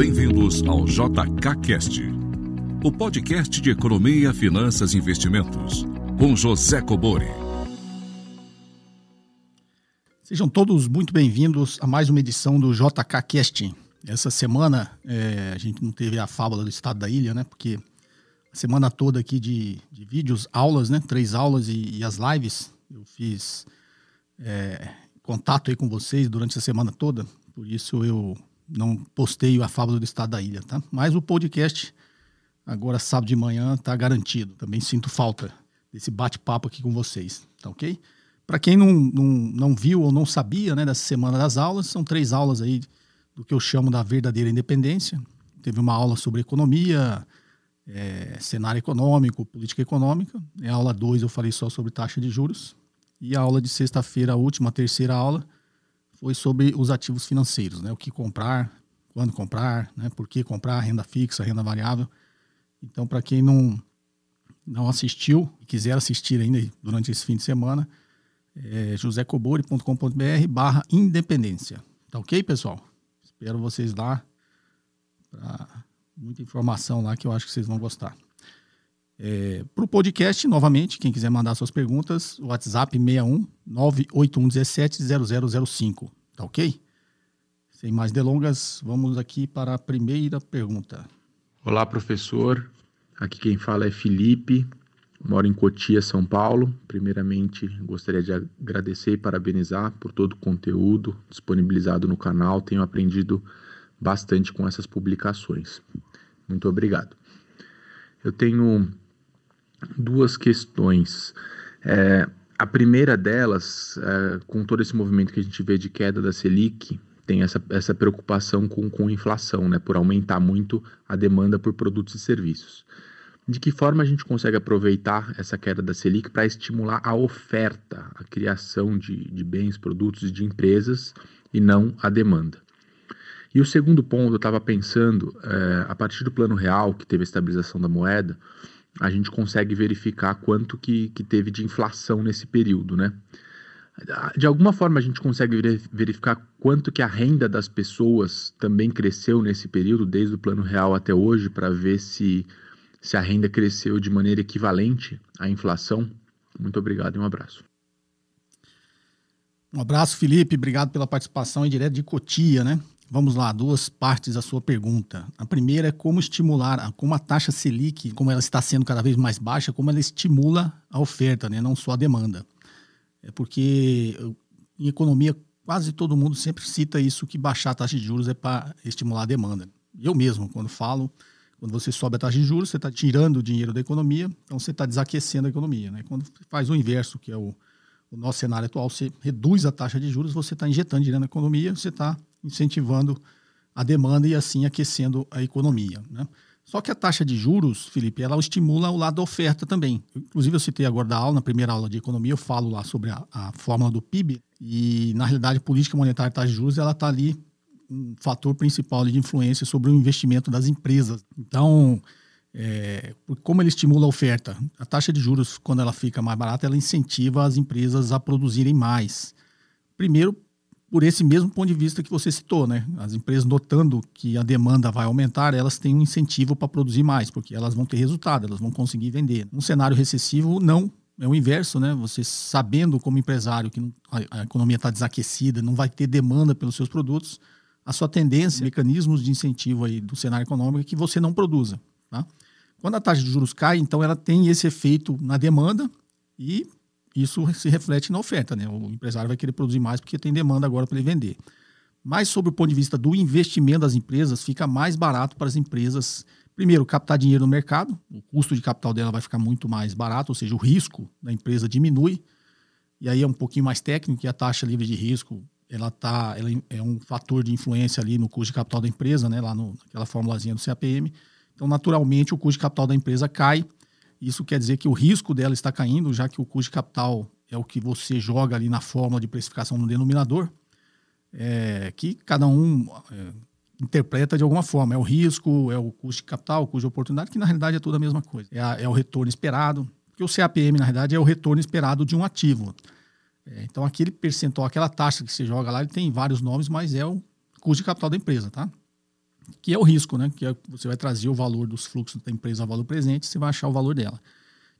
Bem-vindos ao JKCast, o podcast de economia, finanças e investimentos, com José Kobori. Sejam todos muito bem-vindos a mais uma edição do JKCast. Essa semana a gente não teve a fábula do Estado da Ilha, né? Porque a semana toda aqui de vídeos, aulas, né? 3 aulas e as lives, eu fiz contato aí com vocês durante a semana toda, por isso eu não postei a fábula do Estado da Ilha, tá? Mas o podcast, agora sábado de manhã, tá garantido. Também sinto falta desse bate-papo aqui com vocês, tá ok? Para quem não viu ou não sabia, né, dessa semana das aulas, são 3 aulas aí do que eu chamo da verdadeira independência. Teve uma aula sobre economia, cenário econômico, política econômica. Em aula 2 eu falei só sobre taxa de juros. E a aula de sexta-feira, a última, a terceira aula, foi sobre os ativos financeiros, né? O que comprar, quando comprar, né? Por que comprar, renda fixa, renda variável. Então, para quem não assistiu e quiser assistir ainda durante esse fim de semana, é josekobori.com.br/independência. Tá ok, pessoal? Espero vocês lá. Muita informação lá que eu acho que vocês vão gostar. Para o podcast, novamente, quem quiser mandar suas perguntas, WhatsApp 61 981170005, tá ok? Sem mais delongas, vamos aqui para a primeira pergunta. Olá, professor. Aqui quem fala é Felipe, moro em Cotia, São Paulo. Primeiramente, gostaria de agradecer e parabenizar por todo o conteúdo disponibilizado no canal. Tenho aprendido bastante com essas publicações. Muito obrigado. Eu tenho 2 questões. A primeira delas, com todo esse movimento que a gente vê de queda da Selic, tem essa preocupação com inflação, né, por aumentar muito a demanda por produtos e serviços. De que forma a gente consegue aproveitar essa queda da Selic para estimular a oferta, a criação de bens, produtos e de empresas, e não a demanda? E o segundo ponto, eu estava pensando, a partir do Plano Real, que teve a estabilização da moeda, a gente consegue verificar quanto que teve de inflação nesse período, né? De alguma forma, a gente consegue verificar quanto que a renda das pessoas também cresceu nesse período, desde o Plano Real até hoje, para ver se a renda cresceu de maneira equivalente à inflação. Muito obrigado e um abraço. Um abraço, Felipe. Obrigado pela participação em direto de Cotia, né? Vamos lá, 2 partes da sua pergunta. A primeira é como a taxa Selic, como ela está sendo cada vez mais baixa, como ela estimula a oferta, né? Não só a demanda. É porque em economia quase todo mundo sempre cita isso, que baixar a taxa de juros é para estimular a demanda. Eu mesmo, quando falo, quando você sobe a taxa de juros, você está tirando o dinheiro da economia, então você está desaquecendo a economia, né? Quando faz o inverso, que é o nosso cenário atual, você reduz a taxa de juros, você está injetando dinheiro na economia, você está incentivando a demanda e assim aquecendo a economia, né? Só que a taxa de juros, Felipe, ela estimula o lado da oferta também. Inclusive, eu citei agora da aula, na primeira aula de economia, eu falo lá sobre a fórmula do PIB e, na realidade, a política monetária de taxa de juros, ela está ali um fator principal de influência sobre o investimento das empresas. Então, como ele estimula a oferta? A taxa de juros, quando ela fica mais barata, ela incentiva as empresas a produzirem mais. Primeiro, por esse mesmo ponto de vista que você citou, né? As empresas, notando que a demanda vai aumentar, elas têm um incentivo para produzir mais, porque elas vão ter resultado, elas vão conseguir vender. Um cenário recessivo, não. É o inverso, né? Você sabendo como empresário que a economia está desaquecida, não vai ter demanda pelos seus produtos, a sua tendência, mecanismos de incentivo aí do cenário econômico é que você não produza, tá? Quando a taxa de juros cai, então ela tem esse efeito na demanda e isso se reflete na oferta, né? O empresário vai querer produzir mais porque tem demanda agora para ele vender. Mas, sob o ponto de vista do investimento das empresas, fica mais barato para as empresas, primeiro, captar dinheiro no mercado, o custo de capital dela vai ficar muito mais barato, ou seja, o risco da empresa diminui. E aí é um pouquinho mais técnico, que a taxa livre de risco ela é um fator de influência ali no custo de capital da empresa, né? Lá naquela formulazinha do CAPM. Então, naturalmente, o custo de capital da empresa cai. Isso quer dizer que o risco dela está caindo, já que o custo de capital é o que você joga ali na fórmula de precificação no denominador, que cada um interpreta de alguma forma. É o risco, é o custo de capital, o custo de oportunidade, que na realidade é toda a mesma coisa. É o retorno esperado, porque o CAPM, na realidade, é o retorno esperado de um ativo. Então, aquele percentual, aquela taxa que você joga lá, ele tem vários nomes, mas é o custo de capital da empresa, tá? que é o risco, né? Que é, você vai trazer o valor dos fluxos da empresa ao valor presente, você vai achar o valor dela.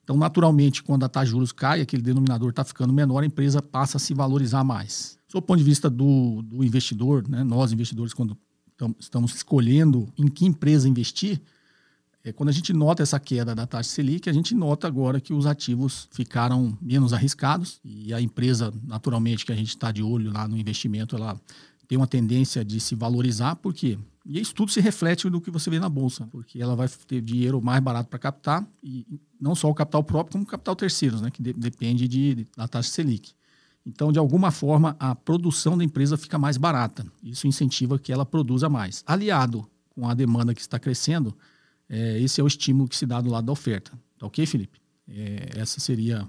Então, naturalmente, quando a taxa de juros cai, aquele denominador está ficando menor, a empresa passa a se valorizar mais. Do ponto de vista do investidor, né? Nós investidores, quando estamos escolhendo em que empresa investir, quando a gente nota essa queda da taxa Selic, a gente nota agora que os ativos ficaram menos arriscados e a empresa, naturalmente, que a gente está de olho lá no investimento, ela tem uma tendência de se valorizar, porque e isso tudo se reflete no que você vê na Bolsa, porque ela vai ter dinheiro mais barato para captar, e não só o capital próprio, como o capital terceiros, né, que depende da taxa Selic. Então, de alguma forma, a produção da empresa fica mais barata. Isso incentiva que ela produza mais. Aliado com a demanda que está crescendo, esse é o estímulo que se dá do lado da oferta. Tá ok, Felipe? Essa seria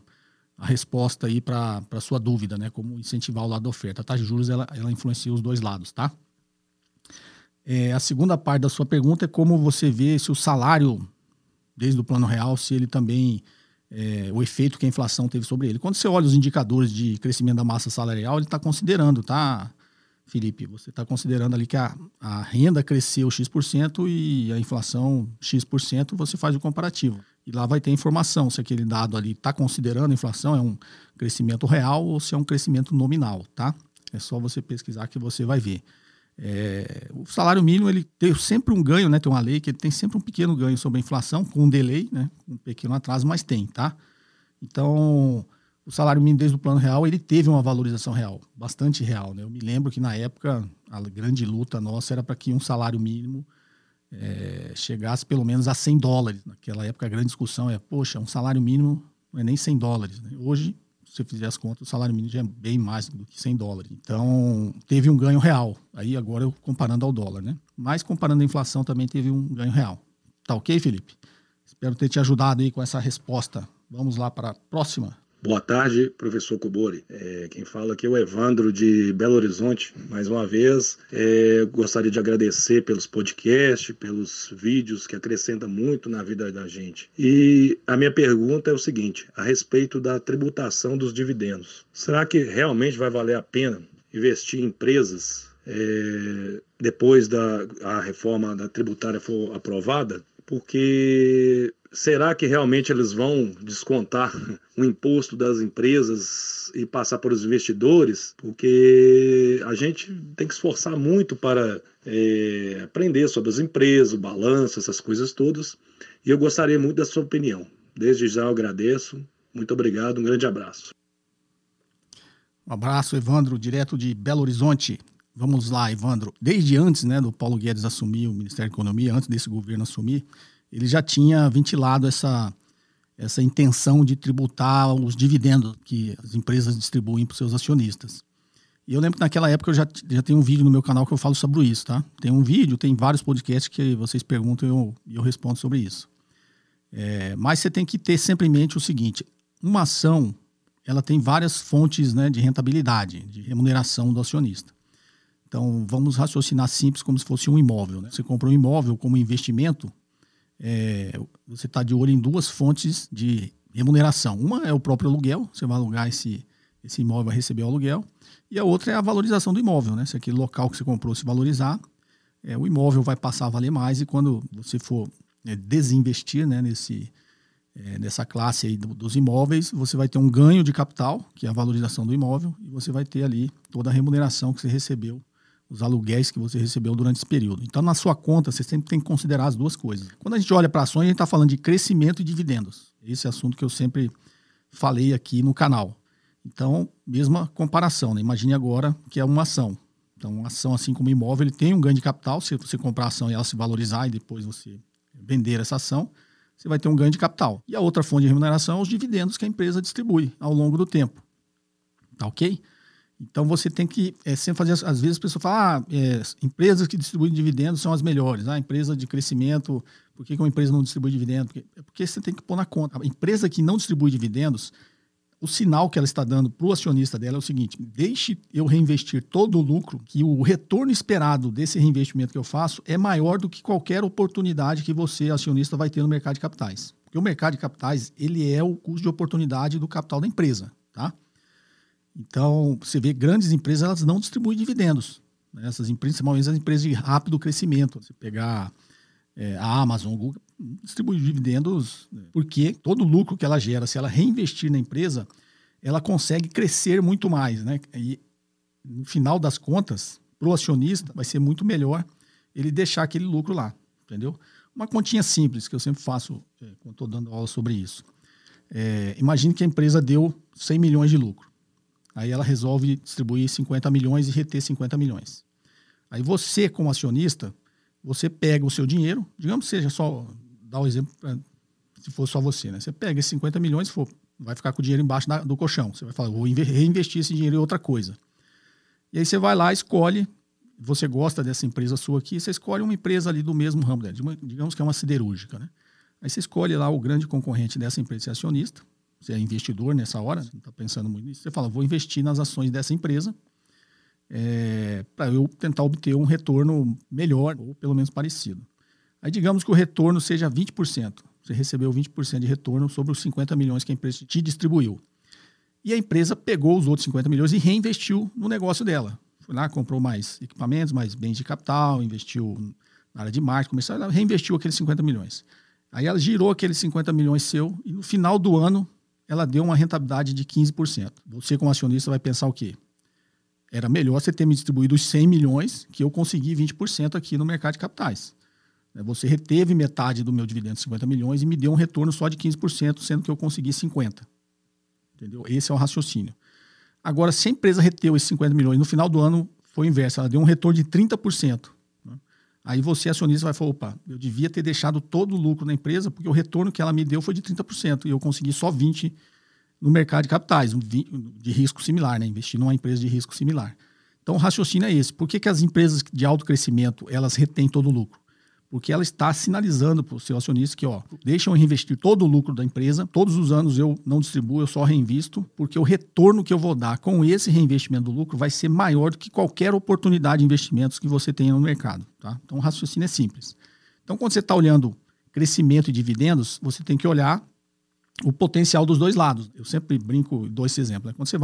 a resposta aí para a sua dúvida, né? Como incentivar o lado da oferta. A taxa de juros, ela influencia os dois lados, tá? A segunda parte da sua pergunta é como você vê se o salário, desde o Plano Real, se ele também, o efeito que a inflação teve sobre ele. Quando você olha os indicadores de crescimento da massa salarial, ele está considerando, tá, Felipe? Você está considerando ali que a renda cresceu X% e a inflação X%, você faz o comparativo. E lá vai ter informação se aquele dado ali está considerando a inflação, é um crescimento real ou se é um crescimento nominal, tá? É só você pesquisar que você vai ver. O salário mínimo, ele tem sempre um ganho, né? Tem uma lei que ele tem sempre um pequeno ganho sobre a inflação, com um delay, né? Um pequeno atraso, mas tem, tá? Então, o salário mínimo desde o Plano Real, ele teve uma valorização real, bastante real, né? Eu me lembro que na época a grande luta nossa era para que um salário mínimo chegasse pelo menos a $100. Naquela época a grande discussão poxa, um salário mínimo não é nem $100, né? Hoje, se você fizer as contas, o salário mínimo já é bem mais do que $100. Então, teve um ganho real. Aí agora eu comparando ao dólar, né? Mas comparando a inflação também teve um ganho real. Tá ok, Felipe? Espero ter te ajudado aí com essa resposta. Vamos lá para a próxima. Boa tarde, professor Kobori. Quem fala aqui é o Evandro de Belo Horizonte. Mais uma vez, gostaria de agradecer pelos podcasts, pelos vídeos que acrescentam muito na vida da gente. E a minha pergunta é o seguinte, a respeito da tributação dos dividendos. Será que realmente vai valer a pena investir em empresas depois da reforma da tributária for aprovada? Porque será que realmente eles vão descontar o imposto das empresas e passar para os investidores? Porque a gente tem que esforçar muito para aprender sobre as empresas, o balanço, essas coisas todas. E eu gostaria muito da sua opinião. Desde já eu agradeço. Muito obrigado. Um grande abraço. Um abraço, Evandro, direto de Belo Horizonte. Vamos lá, Evandro. Desde antes, né, do Paulo Guedes assumir o Ministério da Economia, antes desse governo assumir, ele já tinha ventilado essa intenção de tributar os dividendos que as empresas distribuem para os seus acionistas. E eu lembro que naquela época eu já tenho um vídeo no meu canal que eu falo sobre isso, tá? Tem um vídeo, tem vários podcasts que vocês perguntam e eu respondo sobre isso. Mas você tem que ter sempre em mente o seguinte, uma ação, ela tem várias fontes, né, de rentabilidade, de remuneração do acionista. Então, vamos raciocinar simples como se fosse um imóvel, né? Você compra um imóvel como investimento, você está de olho em duas fontes de remuneração. Uma é o próprio aluguel, você vai alugar esse imóvel, vai receber o aluguel. E a outra é a valorização do imóvel, né? Se aquele local que você comprou se valorizar, o imóvel vai passar a valer mais. E quando você for desinvestir, né, nessa classe aí dos imóveis, você vai ter um ganho de capital, que é a valorização do imóvel, e você vai ter ali toda a remuneração que você recebeu, os aluguéis que você recebeu durante esse período. Então, na sua conta, você sempre tem que considerar as duas coisas. Quando a gente olha para ações, a gente está falando de crescimento e dividendos. Esse é assunto que eu sempre falei aqui no canal. Então, mesma comparação, né? Imagine agora que é uma ação. Então, uma ação, assim como imóvel, ele tem um ganho de capital. Se você comprar a ação e ela se valorizar e depois você vender essa ação, você vai ter um ganho de capital. E a outra fonte de remuneração é os dividendos que a empresa distribui ao longo do tempo. Tá ok? Então, você tem que sempre fazer... Às vezes, a pessoa fala, empresas que distribuem dividendos são as melhores. Empresa de crescimento, por que uma empresa não distribui dividendos? Porque você tem que pôr na conta. A empresa que não distribui dividendos, o sinal que ela está dando para o acionista dela é o seguinte, deixe eu reinvestir todo o lucro, que o retorno esperado desse reinvestimento que eu faço é maior do que qualquer oportunidade que você, acionista, vai ter no mercado de capitais. Porque o mercado de capitais, ele é o custo de oportunidade do capital da empresa, tá? Então, você vê grandes empresas, elas não distribuem dividendos. Né? Essas empresas, principalmente as empresas de rápido crescimento. Você pegar a Amazon, Google, distribui dividendos, porque todo o lucro que ela gera, se ela reinvestir na empresa, ela consegue crescer muito mais. Né? E, no final das contas, para o acionista, vai ser muito melhor ele deixar aquele lucro lá. Entendeu? Uma continha simples que eu sempre faço quando estou dando aula sobre isso. Imagine que a empresa deu 100 milhões de lucro. Aí ela resolve distribuir 50 milhões e reter 50 milhões. Aí você, como acionista, você pega o seu dinheiro, digamos que seja só, dá um exemplo, se for só você, né? Você pega esses 50 milhões e vai ficar com o dinheiro embaixo do colchão. Você vai falar, vou reinvestir esse dinheiro em outra coisa. E aí você vai lá, escolhe, você gosta dessa empresa sua aqui, você escolhe uma empresa ali do mesmo ramo dela, digamos que é uma siderúrgica, né? Aí você escolhe lá o grande concorrente dessa empresa, você é acionista, você é investidor nessa hora, você não está pensando muito nisso, você fala, vou investir nas ações dessa empresa para eu tentar obter um retorno melhor, ou pelo menos parecido. Aí digamos que o retorno seja 20%, você recebeu 20% de retorno sobre os 50 milhões que a empresa te distribuiu. E a empresa pegou os outros 50 milhões e reinvestiu no negócio dela. Foi lá, comprou mais equipamentos, mais bens de capital, investiu na área de marketing, comercial, reinvestiu aqueles 50 milhões. Aí ela girou aqueles 50 milhões seu e no final do ano ela deu uma rentabilidade de 15%. Você, como acionista, vai pensar o quê? Era melhor você ter me distribuído os 100 milhões que eu consegui 20% aqui no mercado de capitais. Você reteve metade do meu dividendo de 50 milhões e me deu um retorno só de 15%, sendo que eu consegui 50%. Entendeu? Esse é o raciocínio. Agora, se a empresa reteu esses 50 milhões, no final do ano foi o inverso, ela deu um retorno de 30%. Né? Aí você, acionista, vai falar, opa, eu devia ter deixado todo o lucro na empresa, porque o retorno que ela me deu foi de 30%, e eu consegui só 20% no mercado de capitais, de risco similar, né? Investir numa empresa de risco similar. Então, o raciocínio é esse. Por que as empresas de alto crescimento, elas retêm todo o lucro? Porque ela está sinalizando para o seu acionista que, deixam eu reinvestir todo o lucro da empresa, todos os anos eu não distribuo, eu só reinvisto, porque o retorno que eu vou dar com esse reinvestimento do lucro vai ser maior do que qualquer oportunidade de investimentos que você tenha no mercado. Tá? Então, o raciocínio é simples. Então, quando você está olhando crescimento e dividendos, você tem que olhar o potencial dos dois lados. Eu sempre brinco, dou esse exemplo. Né? Quando você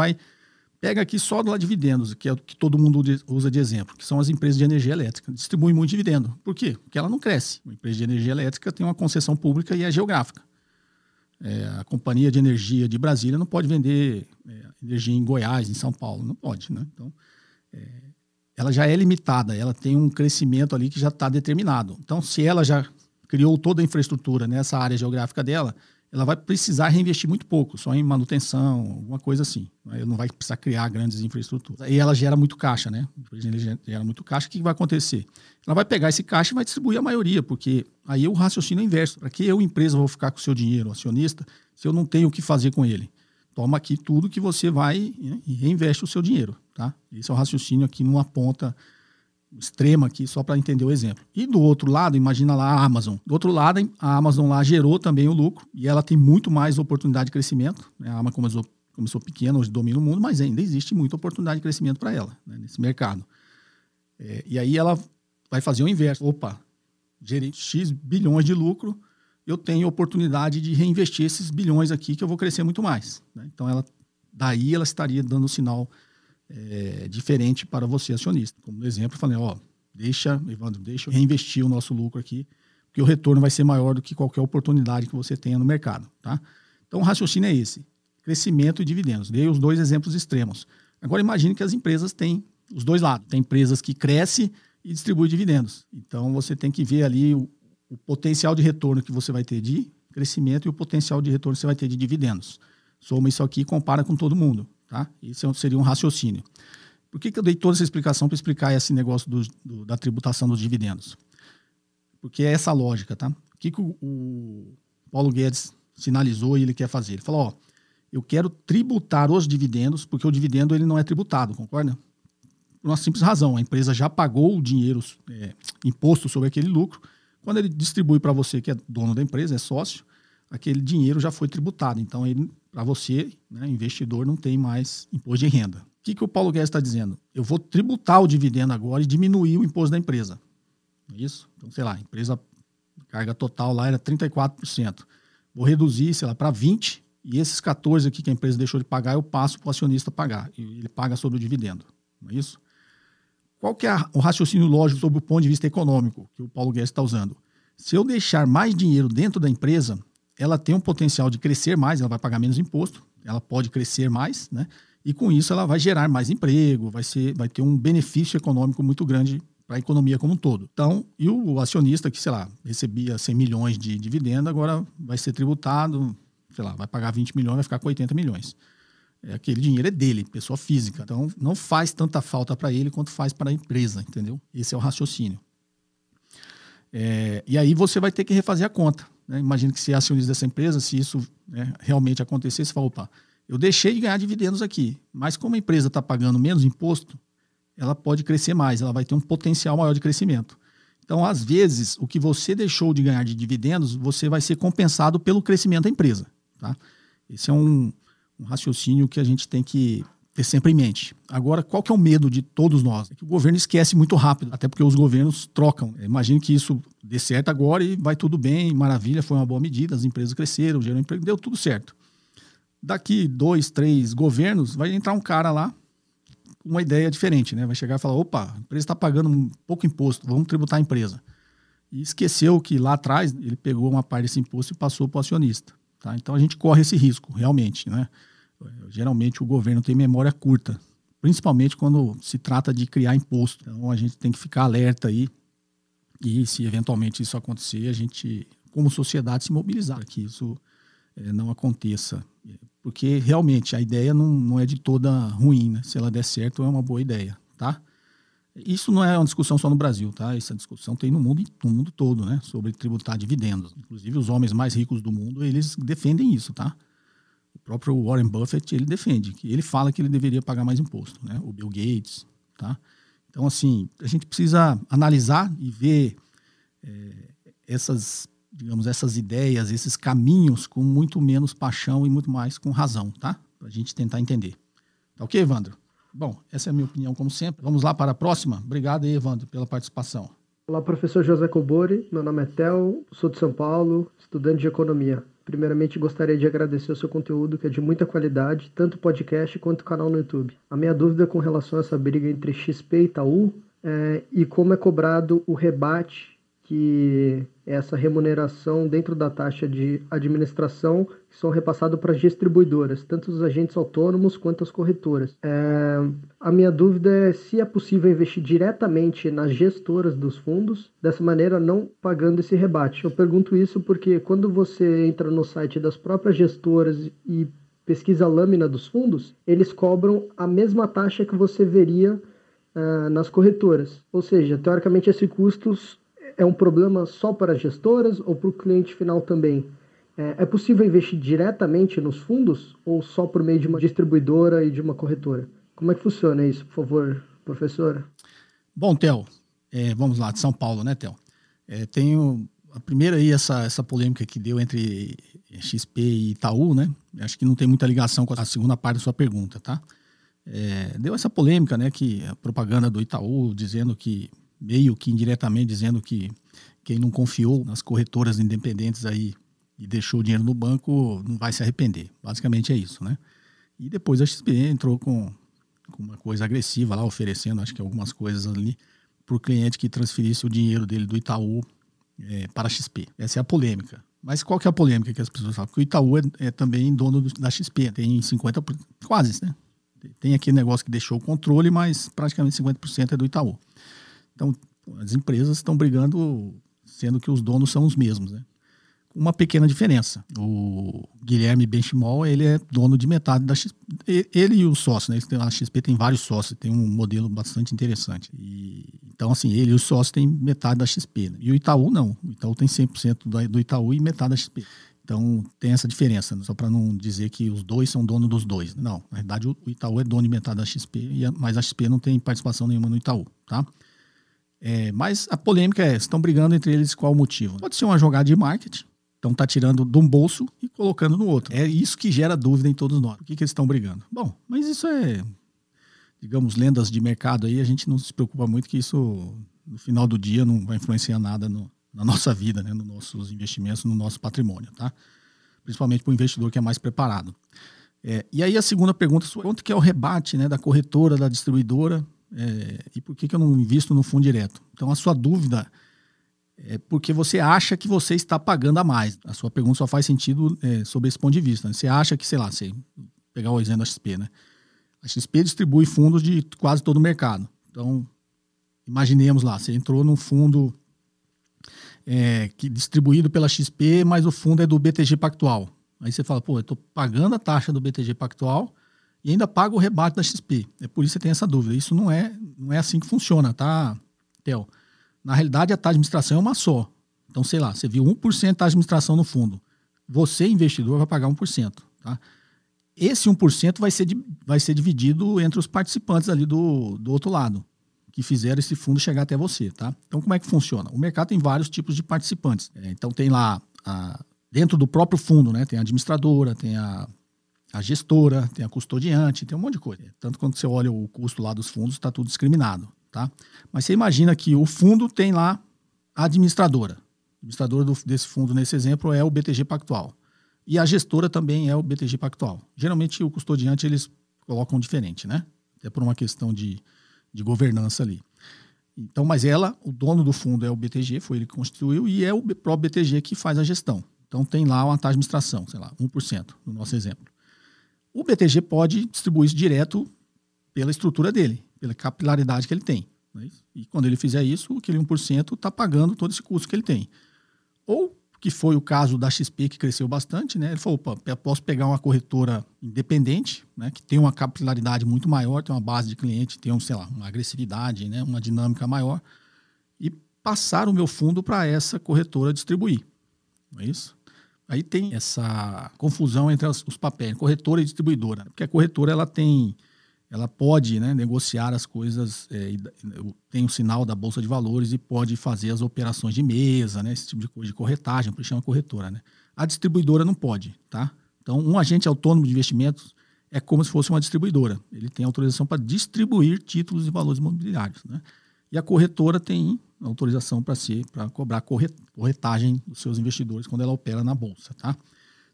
pega aqui só do lado de dividendos, que é o que todo mundo usa de exemplo, que são as empresas de energia elétrica. Distribuem muito dividendo. Por quê? Porque ela não cresce. Uma empresa de energia elétrica tem uma concessão pública e é geográfica. A Companhia de Energia de Brasília não pode vender energia em Goiás, em São Paulo. Não pode, né? Então, ela já é limitada. Ela tem um crescimento ali que já está determinado. Então, se ela já criou toda a infraestrutura nessa área geográfica dela, ela vai precisar reinvestir muito pouco, só em manutenção, alguma coisa assim. Ela não vai precisar criar grandes infraestruturas. E ela gera muito caixa, né? Ela gera muito caixa, o que vai acontecer? Ela vai pegar esse caixa e vai distribuir a maioria, porque aí o raciocínio é inverso. Para que eu, empresa, vou ficar com o seu dinheiro, acionista, se eu não tenho o que fazer com ele? Toma aqui tudo que você vai e reinveste o seu dinheiro, tá? Esse é o raciocínio aqui numa ponta extrema aqui, só para entender o exemplo. E do outro lado, imagina lá a Amazon. Do outro lado, a Amazon lá gerou também o lucro e ela tem muito mais oportunidade de crescimento. A Amazon começou pequena, hoje domina o mundo, mas ainda existe muita oportunidade de crescimento para ela, né, nesse mercado. E aí ela vai fazer o inverso. Opa, gerei X bilhões de lucro, eu tenho oportunidade de reinvestir esses bilhões aqui que eu vou crescer muito mais. Né? Então, ela estaria dando um sinal diferente para você, acionista. Como exemplo, eu falei, Evandro, deixa eu reinvestir o nosso lucro aqui, porque o retorno vai ser maior do que qualquer oportunidade que você tenha no mercado, tá? Então, o raciocínio é esse, crescimento e dividendos. Dei os dois exemplos extremos. Agora, imagine que as empresas têm os dois lados. Tem empresas que crescem e distribuem dividendos. Então, você tem que ver ali o potencial de retorno que você vai ter de crescimento e o potencial de retorno que você vai ter de dividendos. Soma isso aqui e compara com todo mundo. Tá? Esse seria um raciocínio. Por que eu dei toda essa explicação para explicar esse negócio da tributação dos dividendos? Porque é essa lógica, tá? O que o Paulo Guedes sinalizou e ele quer fazer? Ele falou, eu quero tributar os dividendos, porque o dividendo ele não é tributado, concorda? Por uma simples razão, a empresa já pagou o dinheiro, imposto sobre aquele lucro. Quando ele distribui para você, que é dono da empresa, é sócio, aquele dinheiro já foi tributado. Então, para você, né, investidor, não tem mais imposto de renda. O que o Paulo Guedes está dizendo? Eu vou tributar o dividendo agora e diminuir o imposto da empresa. É isso? Então, sei lá, a empresa, carga total lá era 34%. Vou reduzir, sei lá, para 20%, e esses 14% aqui que a empresa deixou de pagar, eu passo para o acionista pagar. E ele paga sobre o dividendo. Não é isso? Qual que é o raciocínio lógico sobre o ponto de vista econômico que o Paulo Guedes está usando? Se eu deixar mais dinheiro dentro da empresa, ela tem um potencial de crescer mais, ela vai pagar menos imposto, ela pode crescer mais, né? E com isso ela vai gerar mais emprego, vai ter um benefício econômico muito grande para a economia como um todo. Então, e o acionista que, sei lá, recebia 100 milhões de dividendo, agora vai ser tributado, sei lá, vai pagar 20 milhões, vai ficar com 80 milhões. Aquele dinheiro é dele, pessoa física. Então, não faz tanta falta para ele quanto faz para a empresa, entendeu? Esse é o raciocínio. E aí você vai ter que refazer a conta, né? Imagina que se é acionista dessa empresa, se isso, né, realmente acontecer, você fala, opa, eu deixei de ganhar dividendos aqui, mas como a empresa está pagando menos imposto, ela pode crescer mais, ela vai ter um potencial maior de crescimento. Então, às vezes, o que você deixou de ganhar de dividendos, você vai ser compensado pelo crescimento da empresa, tá? Esse é um raciocínio que a gente tem que ter sempre em mente. Agora, qual que é o medo de todos nós? É que o governo esquece muito rápido, até porque os governos trocam. Imagine que isso dê certo agora e vai tudo bem, maravilha, foi uma boa medida, as empresas cresceram, gerou emprego, deu tudo certo. Daqui 2, 3 governos, vai entrar um cara lá, uma ideia diferente, né? Vai chegar e falar, opa, a empresa está pagando um pouco imposto, vamos tributar a empresa. E esqueceu que lá atrás ele pegou uma parte desse imposto e passou para o acionista, tá? Então a gente corre esse risco, realmente, né? Geralmente o governo tem memória curta, principalmente quando se trata de criar imposto. Então a gente tem que ficar alerta aí e se eventualmente isso acontecer, a gente, como sociedade, se mobilizar para que isso não aconteça. Porque realmente a ideia não é de toda ruim, né? Se ela der certo, é uma boa ideia, tá? Isso não é uma discussão só no Brasil, tá? Essa discussão tem no mundo todo, né? Sobre tributar dividendos. Inclusive, os homens mais ricos do mundo, eles defendem isso, tá? O próprio Warren Buffett, ele defende. Ele fala que ele deveria pagar mais imposto, né? O Bill Gates, tá? Então, assim, a gente precisa analisar e ver essas ideias, esses caminhos com muito menos paixão e muito mais com razão, tá? Pra gente tentar entender. Tá ok, Evandro? Bom, essa é a minha opinião, como sempre. Vamos lá para a próxima? Obrigado aí, Evandro, pela participação. Olá, professor José Kobori. Meu nome é Theo, sou de São Paulo, estudante de Economia. Primeiramente, gostaria de agradecer o seu conteúdo, que é de muita qualidade, tanto o podcast quanto o canal no YouTube. A minha dúvida é com relação a essa briga entre XP e Itaú e como é cobrado o rebate, que essa remuneração dentro da taxa de administração que são repassados para as distribuidoras, tanto os agentes autônomos quanto as corretoras. A minha dúvida é se é possível investir diretamente nas gestoras dos fundos, dessa maneira não pagando esse rebate. Eu pergunto isso porque quando você entra no site das próprias gestoras e pesquisa a lâmina dos fundos, eles cobram a mesma taxa que você veria nas corretoras. Ou seja, teoricamente esse custo é um problema só para as gestoras ou para o cliente final também? É possível investir diretamente nos fundos ou só por meio de uma distribuidora e de uma corretora? Como é que funciona isso, por favor, professora? Bom, Theo, vamos lá, de São Paulo, né, Theo? Tenho a primeira aí, essa polêmica que deu entre XP e Itaú, né? Acho que não tem muita ligação com a segunda parte da sua pergunta, tá? Deu essa polêmica, né, que a propaganda do Itaú dizendo que meio que indiretamente dizendo que quem não confiou nas corretoras independentes aí e deixou o dinheiro no banco não vai se arrepender. Basicamente é isso, né? E depois a XP entrou com uma coisa agressiva lá, oferecendo, acho que algumas coisas ali, para o cliente que transferisse o dinheiro dele do Itaú para a XP. Essa é a polêmica. Mas qual que é a polêmica que as pessoas falam? Porque o Itaú é também dono da XP, tem 50%, quase, né? Tem aquele negócio que deixou o controle, mas praticamente 50% é do Itaú. Então, as empresas estão brigando, sendo que os donos são os mesmos, né? Uma pequena diferença. O Guilherme Benchimol, ele é dono de metade da XP. Ele e o sócio, né? A XP tem vários sócios, tem um modelo bastante interessante. Então, assim, ele e o sócio têm metade da XP, né? E o Itaú, não. O Itaú tem 100% do Itaú e metade da XP. Então, tem essa diferença, né? Só para não dizer que os dois são dono dos dois. Não, na verdade, o Itaú é dono de metade da XP, mas a XP não tem participação nenhuma no Itaú, tá? Mas a polêmica estão brigando entre eles qual o motivo? Pode ser uma jogada de marketing, então tá tirando de um bolso e colocando no outro. É isso que gera dúvida em todos nós. Por que eles estão brigando? Bom, mas isso digamos, lendas de mercado aí, a gente não se preocupa muito que isso, no final do dia, não vai influenciar nada na nossa vida, né? Nos nossos investimentos, no nosso patrimônio, tá? Principalmente para o investidor que é mais preparado. E aí a segunda pergunta, quanto que é o rebate, né, da corretora, da distribuidora E por que eu não invisto no fundo direto? Então, a sua dúvida é porque você acha que você está pagando a mais. A sua pergunta só faz sentido sob esse ponto de vista. Né? Você acha que, sei lá, você pegar o exemplo da XP, né? A XP distribui fundos de quase todo o mercado. Então, imaginemos lá, você entrou num fundo distribuído pela XP, mas o fundo é do BTG Pactual. Aí você fala, eu estou pagando a taxa do BTG Pactual e ainda pago o rebate da XP. É por isso que você tem essa dúvida. Isso não é assim que funciona, tá, Theo? Na realidade, a taxa de administração é uma só. Então, sei lá, você viu 1% de taxa de administração no fundo. Você, investidor, vai pagar 1%, tá? Esse 1% vai ser dividido entre os participantes ali do outro lado, que fizeram esse fundo chegar até você, tá? Então, como é que funciona? O mercado tem vários tipos de participantes. Então, tem lá, dentro do próprio fundo, né? Tem a administradora, tem a gestora, tem a custodiante, tem um monte de coisa. Tanto quando você olha o custo lá dos fundos, está tudo discriminado, tá? Mas você imagina que o fundo tem lá a administradora. A administradora desse fundo, nesse exemplo, é o BTG Pactual. E a gestora também é o BTG Pactual. Geralmente, o custodiante, eles colocam diferente, né? Até por uma questão de governança ali. Então, mas ela, o dono do fundo é o BTG, foi ele que constituiu, e é o próprio BTG que faz a gestão. Então, tem lá uma taxa de administração, sei lá, 1%, no nosso exemplo. O BTG pode distribuir isso direto pela estrutura dele, pela capilaridade que ele tem. Né? E quando ele fizer isso, aquele 1% está pagando todo esse custo que ele tem. Ou, que foi o caso da XP, que cresceu bastante, né? Ele falou, posso pegar uma corretora independente, né? Que tem uma capilaridade muito maior, tem uma base de cliente, tem uma agressividade, né? Uma dinâmica maior, e passar o meu fundo para essa corretora distribuir. Não é isso? Aí tem essa confusão entre os papéis, corretora e distribuidora. Porque a corretora, ela pode, né, negociar as coisas, tem o sinal da Bolsa de Valores e pode fazer as operações de mesa, né, esse tipo de coisa de corretagem, por isso chama corretora. Né? A distribuidora não pode, tá? Então, um agente autônomo de investimentos é como se fosse uma distribuidora. Ele tem autorização para distribuir títulos e valores imobiliários, né? E a corretora tem autorização para cobrar corretagem dos seus investidores quando ela opera na Bolsa, tá?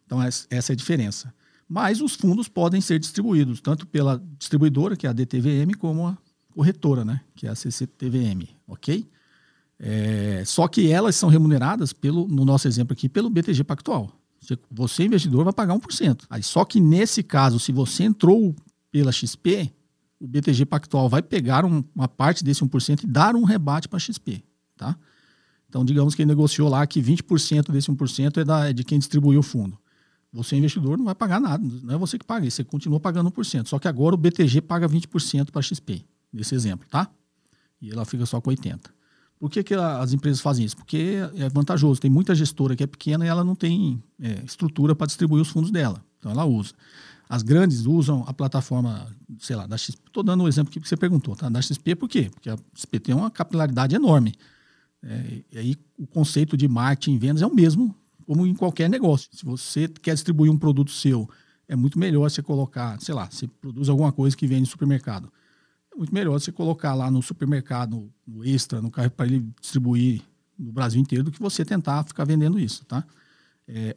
Então, essa é a diferença. Mas os fundos podem ser distribuídos, tanto pela distribuidora, que é a DTVM, como a corretora, né? Que é a CCTVM, ok? Só que elas são remuneradas, no nosso exemplo aqui, pelo BTG Pactual. Você, investidor, vai pagar 1%. Aí, só que nesse caso, se você entrou pela XP, o BTG Pactual vai pegar uma parte desse 1% e dar um rebate para a XP, tá? Então, digamos que ele negociou lá que 20% desse 1% é de quem distribuiu o fundo. Você, investidor, não vai pagar nada. Não é você que paga. Você continua pagando 1%. Só que agora o BTG paga 20% para a XP, nesse exemplo, tá? E ela fica só com 80%. Por que as empresas fazem isso? Porque é vantajoso. Tem muita gestora que é pequena e ela não tem estrutura para distribuir os fundos dela. Então, ela usa. As grandes usam a plataforma, sei lá, da XP. Estou dando um exemplo aqui que você perguntou, tá? Da XP, por quê? Porque a XP tem uma capilaridade enorme. E aí, o conceito de marketing e vendas é o mesmo, como em qualquer negócio. Se você quer distribuir um produto seu, é muito melhor você colocar, sei lá, você produz alguma coisa que vende no supermercado. É muito melhor você colocar lá no supermercado, no Extra, no carro, para ele distribuir no Brasil inteiro, do que você tentar ficar vendendo isso, tá?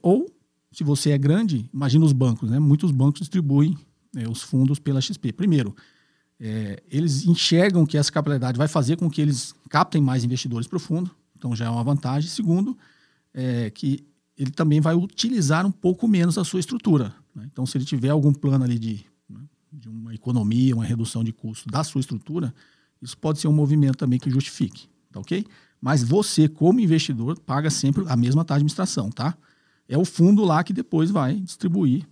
Ou, se você é grande, imagina os bancos, né? Muitos bancos distribuem os fundos pela XP. Primeiro, eles enxergam que essa capilaridade vai fazer com que eles captem mais investidores para o fundo, então já é uma vantagem. Segundo, que ele também vai utilizar um pouco menos a sua estrutura. Né? Então, se ele tiver algum plano ali de uma economia, uma redução de custo da sua estrutura, isso pode ser um movimento também que justifique, tá ok? Mas você, como investidor, paga sempre a mesma taxa de administração, tá? É o fundo lá que depois vai distribuir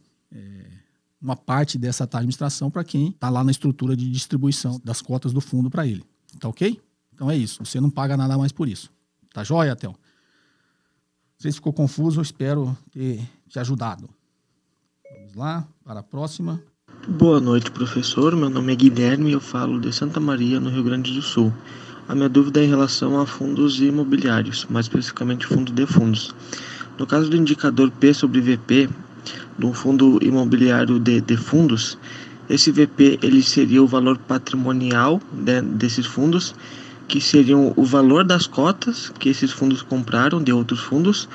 uma parte dessa taxa de administração para quem está lá na estrutura de distribuição das cotas do fundo para ele, tá ok? Então é isso, você não paga nada mais por isso. Tá joia, Theo? Não sei se ficou confuso, eu espero ter te ajudado. Vamos lá, para a próxima. Boa noite, professor. Meu nome é Guilherme e eu falo de Santa Maria, no Rio Grande do Sul. A minha dúvida é em relação a fundos imobiliários, mais especificamente fundo de fundos. No caso do indicador P sobre VP, de um fundo imobiliário de fundos, esse VP ele seria o valor patrimonial desses fundos, que seriam o valor das cotas que esses fundos compraram de outros fundos,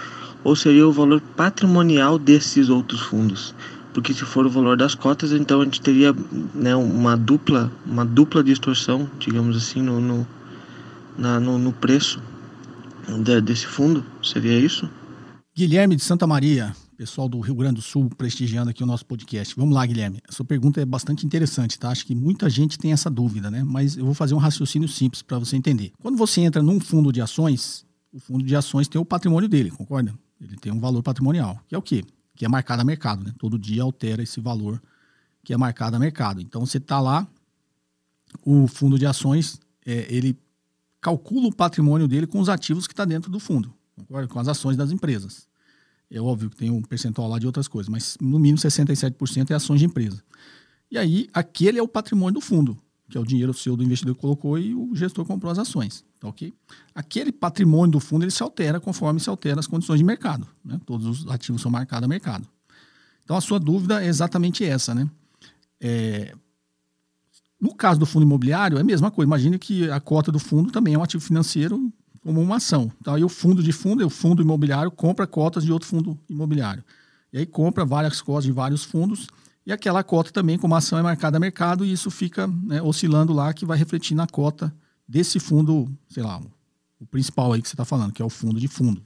ou seria o valor patrimonial desses outros fundos? porque se for o valor das cotas, então a gente teria, né, uma dupla distorção, digamos assim, no preço desse fundo. Seria isso? Guilherme de Santa Maria, pessoal do Rio Grande do Sul, prestigiando aqui o nosso podcast. Vamos lá, Guilherme. Essa pergunta é bastante interessante, tá? Acho que muita gente tem essa dúvida, né? Mas eu vou fazer um raciocínio simples para você entender. Quando você entra num fundo de ações, o fundo de ações tem o patrimônio dele, concorda? Ele tem um valor patrimonial, que é o quê? Que é marcado a mercado, né? Todo dia altera esse valor que é marcado a mercado. Então, você está lá, o fundo de ações, ele calcula o patrimônio dele com os ativos que está dentro do fundo, concorda? Com as ações das empresas. É óbvio que tem um percentual lá de outras coisas, mas no mínimo 67% é ações de empresa. E aí, aquele é o patrimônio do fundo, que é o dinheiro seu do investidor que colocou e o gestor comprou as ações, tá ok? Aquele patrimônio do fundo, ele se altera conforme se altera as condições de mercado, né? Todos os ativos são marcados a mercado. Então, a sua dúvida é exatamente essa, né? No caso do fundo imobiliário, é a mesma coisa. Imagine que a cota do fundo também é um ativo financeiro, como uma ação. Então, aí o fundo de fundo, o fundo imobiliário, compra cotas de outro fundo imobiliário. E aí compra várias cotas de vários fundos e aquela cota também, como a ação é marcada a mercado, e isso fica, né, oscilando lá, que vai refletir na cota desse fundo, sei lá, o principal aí que você está falando, que é o fundo de fundo.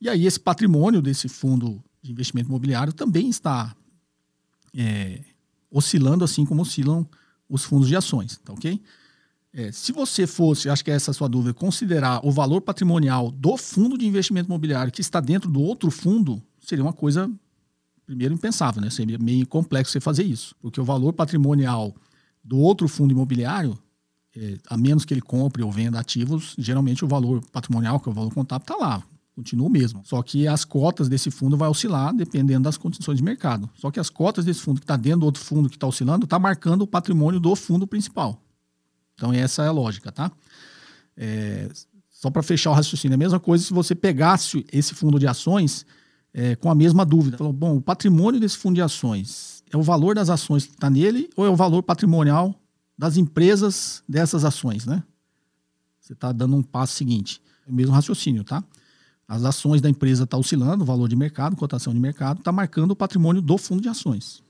E aí esse patrimônio desse fundo de investimento imobiliário também está oscilando, assim como oscilam os fundos de ações, tá ok? Se você fosse, acho que essa é a sua dúvida, considerar o valor patrimonial do fundo de investimento imobiliário que está dentro do outro fundo, seria uma coisa, primeiro, impensável, né? Seria meio complexo você fazer isso, porque o valor patrimonial do outro fundo imobiliário, a menos que ele compre ou venda ativos, geralmente o valor patrimonial, que é o valor contábil, está lá, continua o mesmo. Só que as cotas desse fundo vai oscilar dependendo das condições de mercado. Só que as cotas desse fundo que está dentro do outro fundo que está oscilando, está marcando o patrimônio do fundo principal. Então, essa é a lógica, tá? Só para fechar o raciocínio, é a mesma coisa se você pegasse esse fundo de ações com a mesma dúvida. Falou, bom, o patrimônio desse fundo de ações é o valor das ações que está nele ou é o valor patrimonial das empresas dessas ações, né? Você está dando um passo seguinte. É o mesmo raciocínio, tá? As ações da empresa estão oscilando, valor de mercado, cotação de mercado, está marcando o patrimônio do fundo de ações,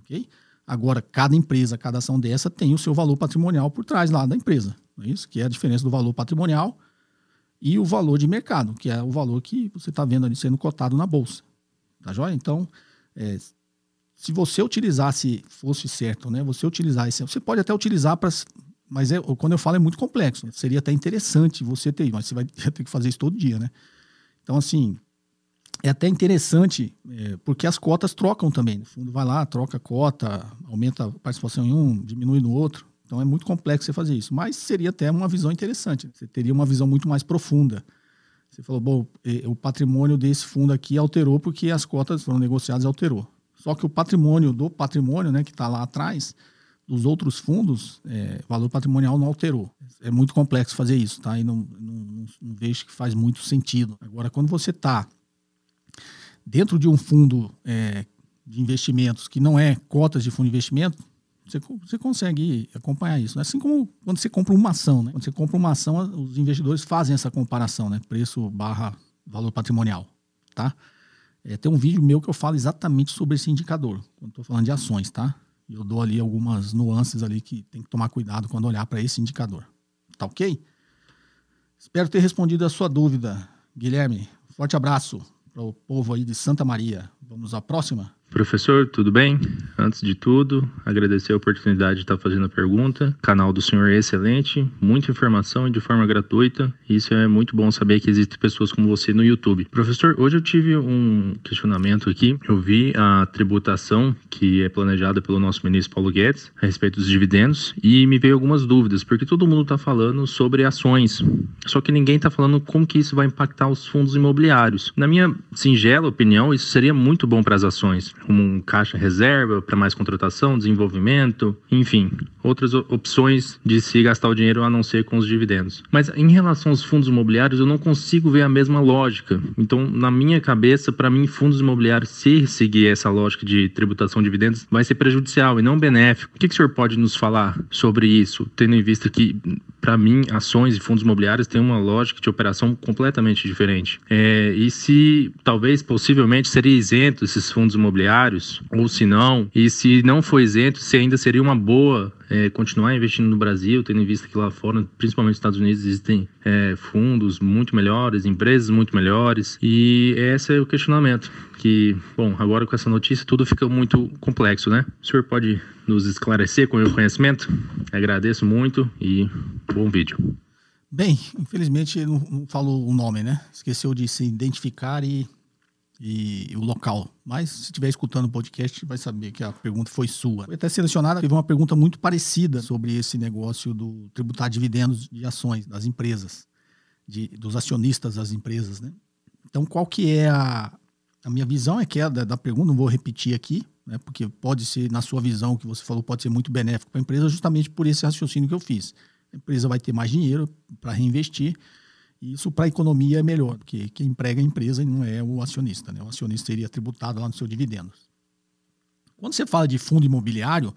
ok? Agora, cada empresa, cada ação dessa tem o seu valor patrimonial por trás lá da empresa. Não é isso? Que é a diferença do valor patrimonial e o valor de mercado, que é o valor que você está vendo ali sendo cotado na bolsa. Tá joia? Então, se você utilizasse, fosse certo, né? Você utilizar esse. Você pode até utilizar para. Mas quando eu falo é muito complexo. Seria até interessante você ter, mas você vai ter que fazer isso todo dia, né? Então, assim. É até interessante, porque as cotas trocam também. O fundo vai lá, troca a cota, aumenta a participação em um, diminui no outro. Então é muito complexo você fazer isso. Mas seria até uma visão interessante. Você teria uma visão muito mais profunda. Você falou, bom, o patrimônio desse fundo aqui alterou porque as cotas foram negociadas e alterou. Só que o patrimônio do patrimônio, né, que está lá atrás, dos outros fundos, valor patrimonial não alterou. É muito complexo fazer isso, tá? E não vejo que faz muito sentido. Agora, quando você está dentro de um fundo de investimentos que não é cotas de fundo de investimento, você consegue acompanhar isso, né? Assim como quando você compra uma ação, né? Quando você compra uma ação, os investidores fazem essa comparação, né? Preço / valor patrimonial, tá? Tem um vídeo meu que eu falo exatamente sobre esse indicador, quando estou falando de ações, tá? E eu dou ali algumas nuances ali que tem que tomar cuidado quando olhar para esse indicador, tá ok? Espero ter respondido a sua dúvida, Guilherme. Forte abraço para o povo aí de Santa Maria. Vamos à próxima? Professor, tudo bem? Antes de tudo, agradecer a oportunidade de estar fazendo a pergunta. O canal do senhor é excelente, muita informação e de forma gratuita. Isso é muito bom saber que existem pessoas como você no YouTube. Professor, hoje eu tive um questionamento aqui. Eu vi a tributação que é planejada pelo nosso ministro Paulo Guedes a respeito dos dividendos e me veio algumas dúvidas, porque todo mundo está falando sobre ações, só que ninguém está falando como que isso vai impactar os fundos imobiliários. Na minha singela opinião, isso seria muito bom para as ações, como um caixa reserva para mais contratação, desenvolvimento, enfim. outras opções de se gastar o dinheiro a não ser com os dividendos. Mas em relação aos fundos imobiliários, eu não consigo ver a mesma lógica. Então, na minha cabeça, para mim, fundos imobiliários, se seguir essa lógica de tributação de dividendos, vai ser prejudicial e não benéfico. O que o senhor pode nos falar sobre isso, tendo em vista que, para mim, ações e fundos imobiliários têm uma lógica de operação completamente diferente? E se, talvez, possivelmente, seria isento esses fundos imobiliários, ou se não, e se não for isento, se ainda seria uma boa continuar investindo no Brasil, tendo em vista que lá fora, principalmente nos Estados Unidos, existem fundos muito melhores, empresas muito melhores, e esse é o questionamento, que, bom, agora com essa notícia tudo fica muito complexo, né? O senhor pode nos esclarecer com o meu conhecimento? Agradeço muito e bom vídeo. Bem, infelizmente ele não falou o nome, né? Esqueceu de se identificar e o local. Mas se estiver escutando o podcast, vai saber que a pergunta foi sua. Foi até selecionada, teve uma pergunta muito parecida sobre esse negócio do tributar dividendos de ações das empresas, dos acionistas das empresas, né? Então, qual que é a minha visão é que é da pergunta, não vou repetir aqui, né? Porque pode ser, na sua visão, o que você falou pode ser muito benéfico para a empresa, justamente por esse raciocínio que eu fiz. A empresa vai ter mais dinheiro para reinvestir, isso para a economia é melhor, porque quem emprega a empresa não é o acionista, né? O acionista seria tributado lá no seu dividendo. Quando você fala de fundo imobiliário,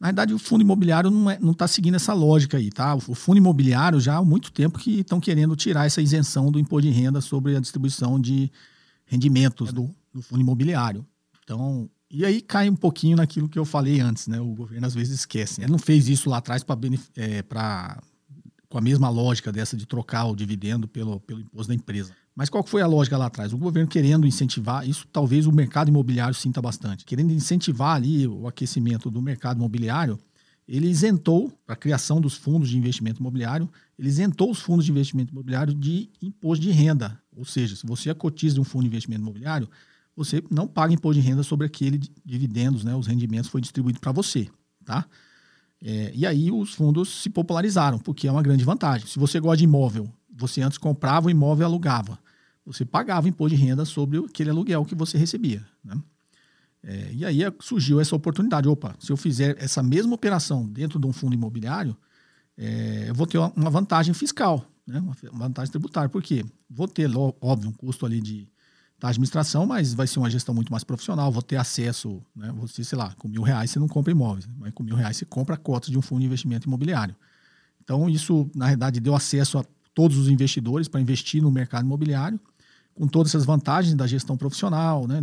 na verdade o fundo imobiliário não está seguindo essa lógica aí, tá? O fundo imobiliário já há muito tempo que estão querendo tirar essa isenção do imposto de renda sobre a distribuição de rendimentos do fundo imobiliário. Então, e aí cai um pouquinho naquilo que eu falei antes, né? O governo às vezes esquece. Ele não fez isso lá atrás para com a mesma lógica dessa de trocar o dividendo pelo imposto da empresa. Mas qual que foi a lógica lá atrás? O governo querendo incentivar, isso talvez o mercado imobiliário sinta bastante, querendo incentivar ali o aquecimento do mercado imobiliário, ele isentou, para a criação dos fundos de investimento imobiliário, ele isentou os fundos de investimento imobiliário de imposto de renda. Ou seja, se você é cotista de um fundo de investimento imobiliário, você não paga imposto de renda sobre aquele dividendos, né? Os rendimentos foi distribuído para você, tá? E aí os fundos se popularizaram, porque é uma grande vantagem. Se você gosta de imóvel, você antes comprava o imóvel e alugava. Você pagava imposto de renda sobre aquele aluguel que você recebia, né? E aí surgiu essa oportunidade. Opa, se eu fizer essa mesma operação dentro de um fundo imobiliário, eu vou ter uma vantagem fiscal, né? Uma vantagem tributária. Por quê? Vou ter, óbvio, um custo ali da administração, mas vai ser uma gestão muito mais profissional, vou ter acesso, né? Você, sei lá, com R$1.000 você não compra imóveis, mas com R$1.000 você compra cotas de um fundo de investimento imobiliário. Então isso, na realidade, deu acesso a todos os investidores para investir no mercado imobiliário, com todas essas vantagens da gestão profissional, né?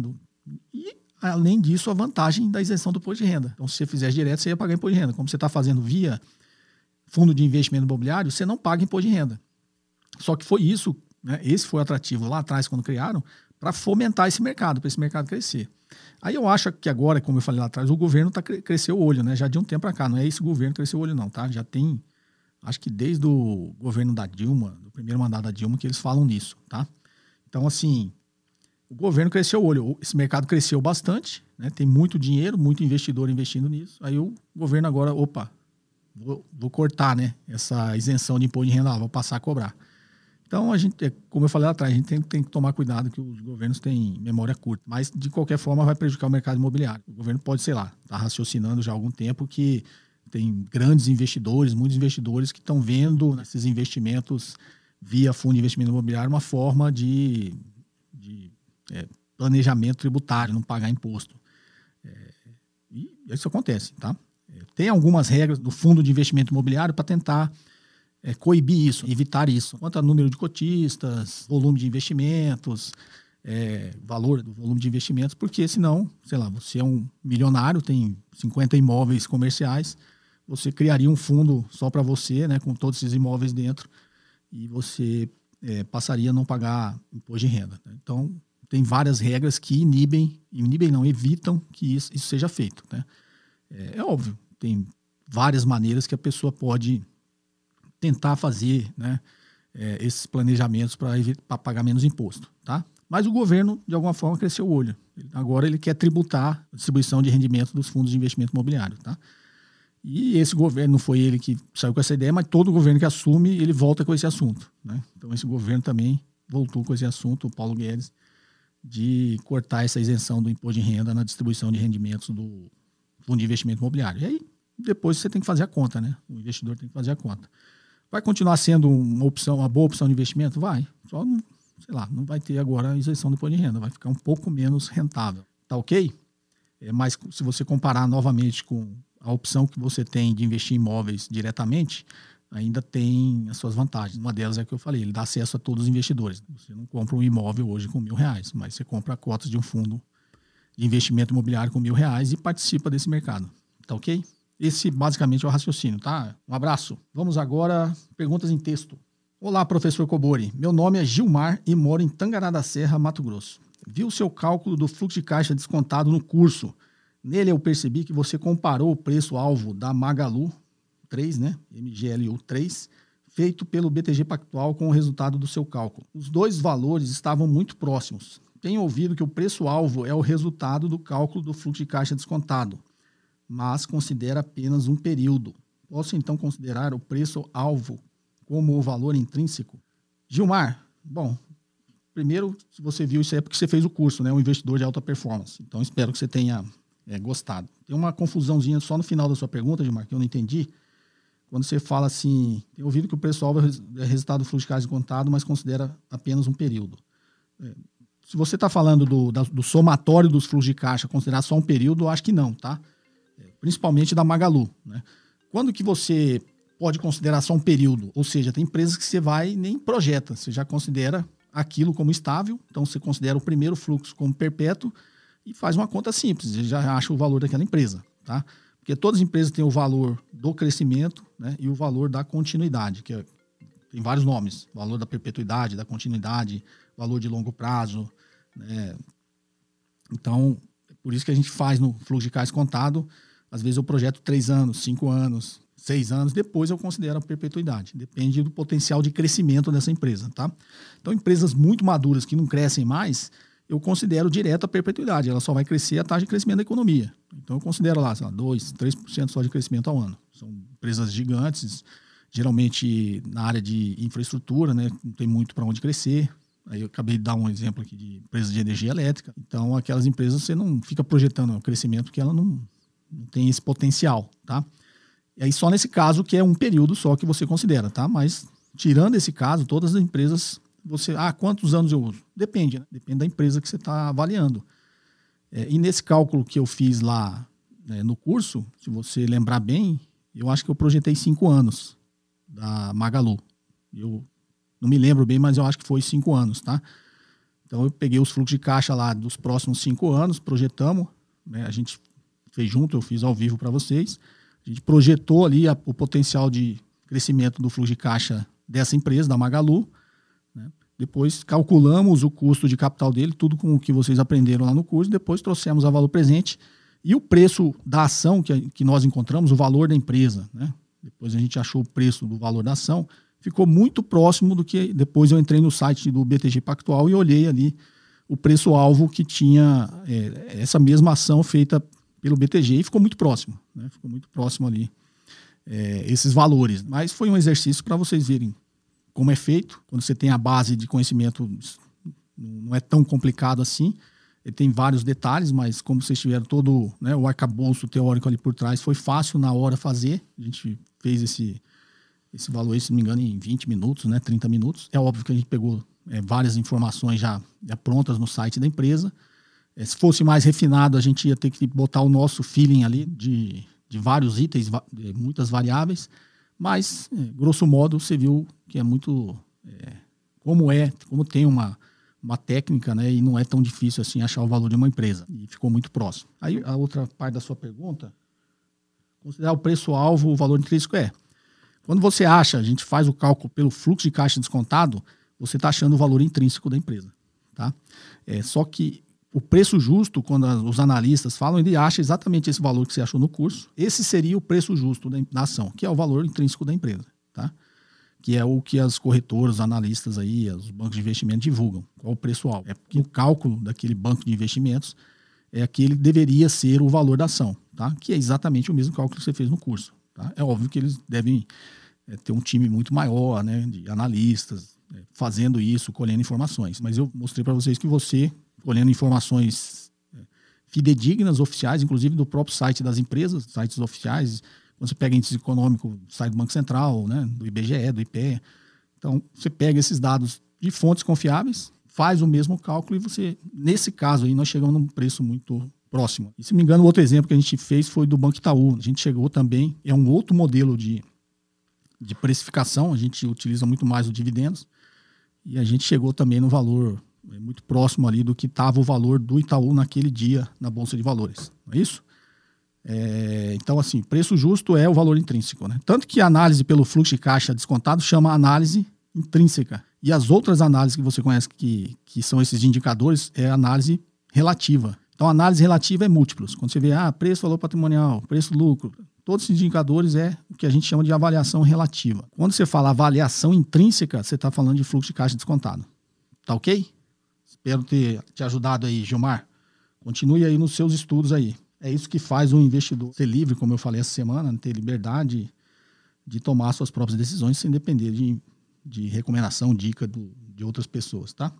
E, além disso, a vantagem da isenção do imposto de renda. Então, se você fizer direto, você ia pagar imposto de renda. Como você está fazendo via fundo de investimento imobiliário, você não paga imposto de renda. Só que foi isso, né? Esse foi o atrativo lá atrás, quando criaram, para fomentar esse mercado, para esse mercado crescer. Aí eu acho que agora, como eu falei lá atrás, o governo cresceu o olho, né? Já de um tempo para cá, não é esse governo cresceu o olho não, tá? Já tem, acho que desde o governo da Dilma, do primeiro mandato da Dilma, que eles falam nisso, tá? Então, assim, o governo cresceu o olho, esse mercado cresceu bastante, né? Tem muito dinheiro, muito investidor investindo nisso, aí o governo agora, opa, vou cortar, né? Essa isenção de imposto de renda, vou passar a cobrar. Então, a gente, como eu falei lá atrás, a gente tem que tomar cuidado que os governos têm memória curta. Mas, de qualquer forma, vai prejudicar o mercado imobiliário. O governo pode, sei lá, está raciocinando já há algum tempo que tem grandes investidores, muitos investidores que estão vendo esses investimentos via fundo de investimento imobiliário uma forma de planejamento tributário, não pagar imposto. E isso acontece, tá? Tem algumas regras do fundo de investimento imobiliário para tentar coibir isso, evitar isso. Quanto ao número de cotistas, volume de investimentos, valor do volume de investimentos, porque senão, sei lá, você é um milionário, tem 50 imóveis comerciais, você criaria um fundo só para você, né, com todos esses imóveis dentro, e você passaria a não pagar imposto de renda, né? Então, tem várias regras que evitam que isso seja feito, né? É óbvio, tem várias maneiras que a pessoa pode tentar fazer, né, esses planejamentos para pagar menos imposto, tá? Mas o governo, de alguma forma, cresceu o olho. Agora ele quer tributar a distribuição de rendimento dos fundos de investimento imobiliário, tá? E esse governo, não foi ele que saiu com essa ideia, mas todo governo que assume, ele volta com esse assunto, né? Então esse governo também voltou com esse assunto, o Paulo Guedes, de cortar essa isenção do imposto de renda na distribuição de rendimentos do fundo de investimento imobiliário. E aí depois você tem que fazer a conta, né? O investidor tem que fazer a conta. Vai continuar sendo uma opção, uma boa opção de investimento? Vai. Só, não, sei lá, não vai ter agora a isenção do imposto de renda, vai ficar um pouco menos rentável. Tá ok? É, mas se você comparar novamente com a opção que você tem de investir em imóveis diretamente, ainda tem as suas vantagens. Uma delas é a que eu falei, ele dá acesso a todos os investidores. Você não compra um imóvel hoje com R$1.000, mas você compra cotas de um fundo de investimento imobiliário com R$1.000 e participa desse mercado. Tá ok? Esse basicamente é o raciocínio, tá? Um abraço. Vamos agora, perguntas em texto. Olá, professor Kobori. Meu nome é Gilmar e moro em Tangará da Serra, Mato Grosso. Vi o seu cálculo do fluxo de caixa descontado no curso. Nele eu percebi que você comparou o preço-alvo da Magalu 3, né? MGLU 3, feito pelo BTG Pactual com o resultado do seu cálculo. Os dois valores estavam muito próximos. Tenho ouvido que o preço-alvo é o resultado do cálculo do fluxo de caixa descontado, mas considera apenas um período. Posso então considerar o preço-alvo como o valor intrínseco? Gilmar, bom, primeiro, se você viu isso é porque você fez o curso, né? Um investidor de alta performance. Então, espero que você tenha gostado. Tem uma confusãozinha só no final da sua pergunta, Gilmar, que eu não entendi. Quando você fala assim, tem ouvido que o preço-alvo é resultado do fluxo de caixa descontado, mas considera apenas um período. Se você está falando do somatório dos fluxos de caixa, considerar só um período, eu acho que não, tá? Principalmente da Magalu, né? Quando que você pode considerar só um período? Ou seja, tem empresas que você vai nem projeta, você já considera aquilo como estável, então você considera o primeiro fluxo como perpétuo e faz uma conta simples, você já acha o valor daquela empresa, tá? Porque todas as empresas têm o valor do crescimento, né, e o valor da continuidade, que tem vários nomes, valor da perpetuidade, da continuidade, valor de longo prazo, né? Então, é por isso que a gente faz no fluxo de caixa descontado. Às vezes eu projeto 3 anos, 5 anos, 6 anos, depois eu considero a perpetuidade. Depende do potencial de crescimento dessa empresa, tá? Então, empresas muito maduras que não crescem mais, eu considero direto a perpetuidade. Ela só vai crescer a taxa de crescimento da economia. Então, eu considero lá, sei lá, 2%, 3% só de crescimento ao ano. São empresas gigantes, geralmente na área de infraestrutura, né? Não tem muito para onde crescer. Aí eu acabei de dar um exemplo aqui de empresas de energia elétrica. Então, aquelas empresas você não fica projetando o crescimento porque ela não tem esse potencial, tá? E aí só nesse caso que é um período só que você considera, tá? Mas tirando esse caso, todas as empresas, você... Ah, quantos anos eu uso? Depende, né? Depende da empresa que você está avaliando. E nesse cálculo que eu fiz lá, né, no curso, se você lembrar bem, eu acho que eu projetei 5 anos da Magalu. Eu não me lembro bem, mas eu acho que foi 5 anos, tá? Então eu peguei os fluxos de caixa lá dos próximos 5 anos, projetamos, né? A gente... fez junto, eu fiz ao vivo para vocês. A gente projetou ali o potencial de crescimento do fluxo de caixa dessa empresa, da Magalu, né? Depois calculamos o custo de capital dele, tudo com o que vocês aprenderam lá no curso, depois trouxemos a valor presente e o preço da ação que nós encontramos, o valor da empresa, né? Depois a gente achou o preço do valor da ação, ficou muito próximo do que... Depois eu entrei no site do BTG Pactual e olhei ali o preço-alvo que tinha essa mesma ação feita pelo BTG e ficou muito próximo, né? Ficou muito próximo ali esses valores. Mas foi um exercício para vocês verem como é feito. Quando você tem a base de conhecimento, não é tão complicado assim. Ele tem vários detalhes, mas como vocês tiveram todo, né, o arcabouço teórico ali por trás, foi fácil na hora fazer. A gente fez esse valor, se não me engano, em 20 minutos, né, 30 minutos. É óbvio que a gente pegou várias informações já prontas no site da empresa. Se fosse mais refinado, a gente ia ter que botar o nosso feeling ali de vários itens, de muitas variáveis, mas, grosso modo, você viu que é muito... como tem uma técnica, né, e não é tão difícil assim achar o valor de uma empresa. E ficou muito próximo. Aí, a outra parte da sua pergunta, considerar o preço-alvo, o valor intrínseco quando você acha, a gente faz o cálculo pelo fluxo de caixa descontado, você está achando o valor intrínseco da empresa, tá? Só que o preço justo, quando os analistas falam, ele acha exatamente esse valor que você achou no curso. Esse seria o preço justo da ação, que é o valor intrínseco da empresa, tá? Que é o que as corretoras, os analistas aí, os bancos de investimento divulgam. Qual o preço-alvo? É porque o cálculo daquele banco de investimentos é aquele que deveria ser o valor da ação, tá? Que é exatamente o mesmo cálculo que você fez no curso, tá? É óbvio que eles devem ter um time muito maior, né, de analistas fazendo isso, colhendo informações. Mas eu mostrei para vocês que você... colhendo informações fidedignas, oficiais, inclusive do próprio site das empresas, sites oficiais, Quando você pega índice econômico, sai do Banco Central, né, do IBGE, do IPE. Então, você pega esses dados de fontes confiáveis, faz o mesmo cálculo e você, nesse caso aí, nós chegamos num preço muito próximo. E se não me engano, outro exemplo que a gente fez foi do Banco Itaú. A gente chegou também, é um outro modelo de precificação, a gente utiliza muito mais os dividendos, e a gente chegou também no valor muito próximo ali do que estava o valor do Itaú naquele dia na Bolsa de Valores, não é isso? Então, assim, preço justo é o valor intrínseco, né? Tanto que a análise pelo fluxo de caixa descontado chama análise intrínseca. E as outras análises que você conhece, que são esses indicadores, é análise relativa. Então, a análise relativa é múltiplos. Quando você vê, preço, valor patrimonial, preço, lucro, todos esses indicadores é o que a gente chama de avaliação relativa. Quando você fala avaliação intrínseca, você está falando de fluxo de caixa descontado. Tá ok? Espero ter te ajudado aí, Gilmar. Continue aí nos seus estudos aí. É isso que faz um investidor ser livre, como eu falei essa semana, ter liberdade de tomar suas próprias decisões sem depender de recomendação, dica de outras pessoas, tá?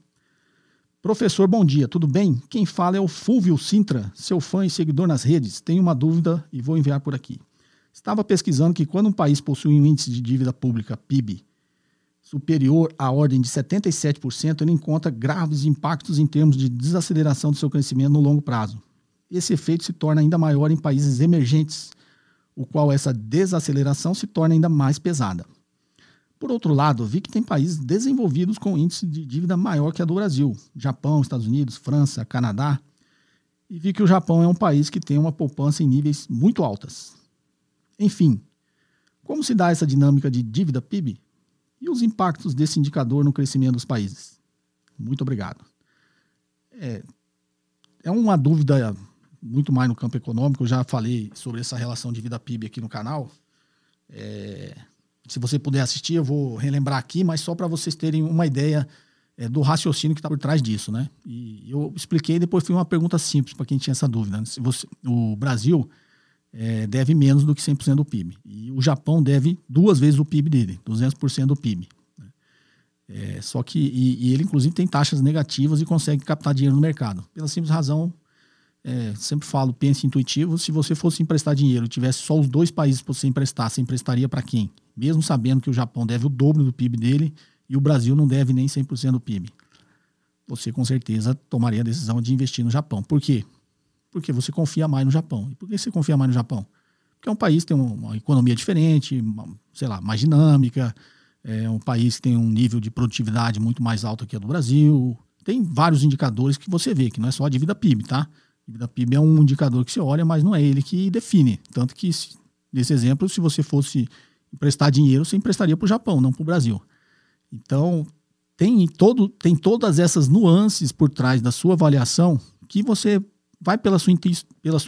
Professor, bom dia, tudo bem? Quem fala é o Fulvio Sintra, seu fã e seguidor nas redes. Tenho uma dúvida e vou enviar por aqui. Estava pesquisando que quando um país possui um índice de dívida pública, PIB, superior à ordem de 77%, ele encontra graves impactos em termos de desaceleração do seu crescimento no longo prazo. Esse efeito se torna ainda maior em países emergentes, o qual essa desaceleração se torna ainda mais pesada. Por outro lado, vi que tem países desenvolvidos com índice de dívida maior que a do Brasil, Japão, Estados Unidos, França, Canadá, e vi que o Japão é um país que tem uma poupança em níveis muito altas. Enfim, como se dá essa dinâmica de dívida PIB e os impactos desse indicador no crescimento dos países? Muito obrigado. É uma dúvida muito mais no campo econômico, eu já falei sobre essa relação de dívida PIB aqui no canal. Se você puder assistir, eu vou relembrar aqui, mas só para vocês terem uma ideia do raciocínio que está por trás disso, né? E eu expliquei, depois foi uma pergunta simples para quem tinha essa dúvida, né? O Brasil deve menos do que 100% do PIB, e o Japão deve 2 vezes o PIB dele, 200% do PIB. Né? Só que, e ele inclusive tem taxas negativas e consegue captar dinheiro no mercado, pela simples razão... sempre falo, pense intuitivo. Se você fosse emprestar dinheiro e tivesse só os 2 países para você emprestar, você emprestaria para quem? Mesmo sabendo que o Japão deve o dobro do PIB dele e o Brasil não deve nem 100% do PIB. Você com certeza tomaria a decisão de investir no Japão. Por quê? Porque você confia mais no Japão. E por que você confia mais no Japão? Porque é um país que tem uma economia diferente, mais dinâmica, é um país que tem um nível de produtividade muito mais alto que a do Brasil. Tem vários indicadores que você vê, que não é só a dívida PIB, tá? Dívida PIB é um indicador que você olha, mas não é ele que define. Tanto que, nesse exemplo, se você fosse emprestar dinheiro, você emprestaria para o Japão, não para o Brasil. Então, tem todas essas nuances por trás da sua avaliação que você vai pela sua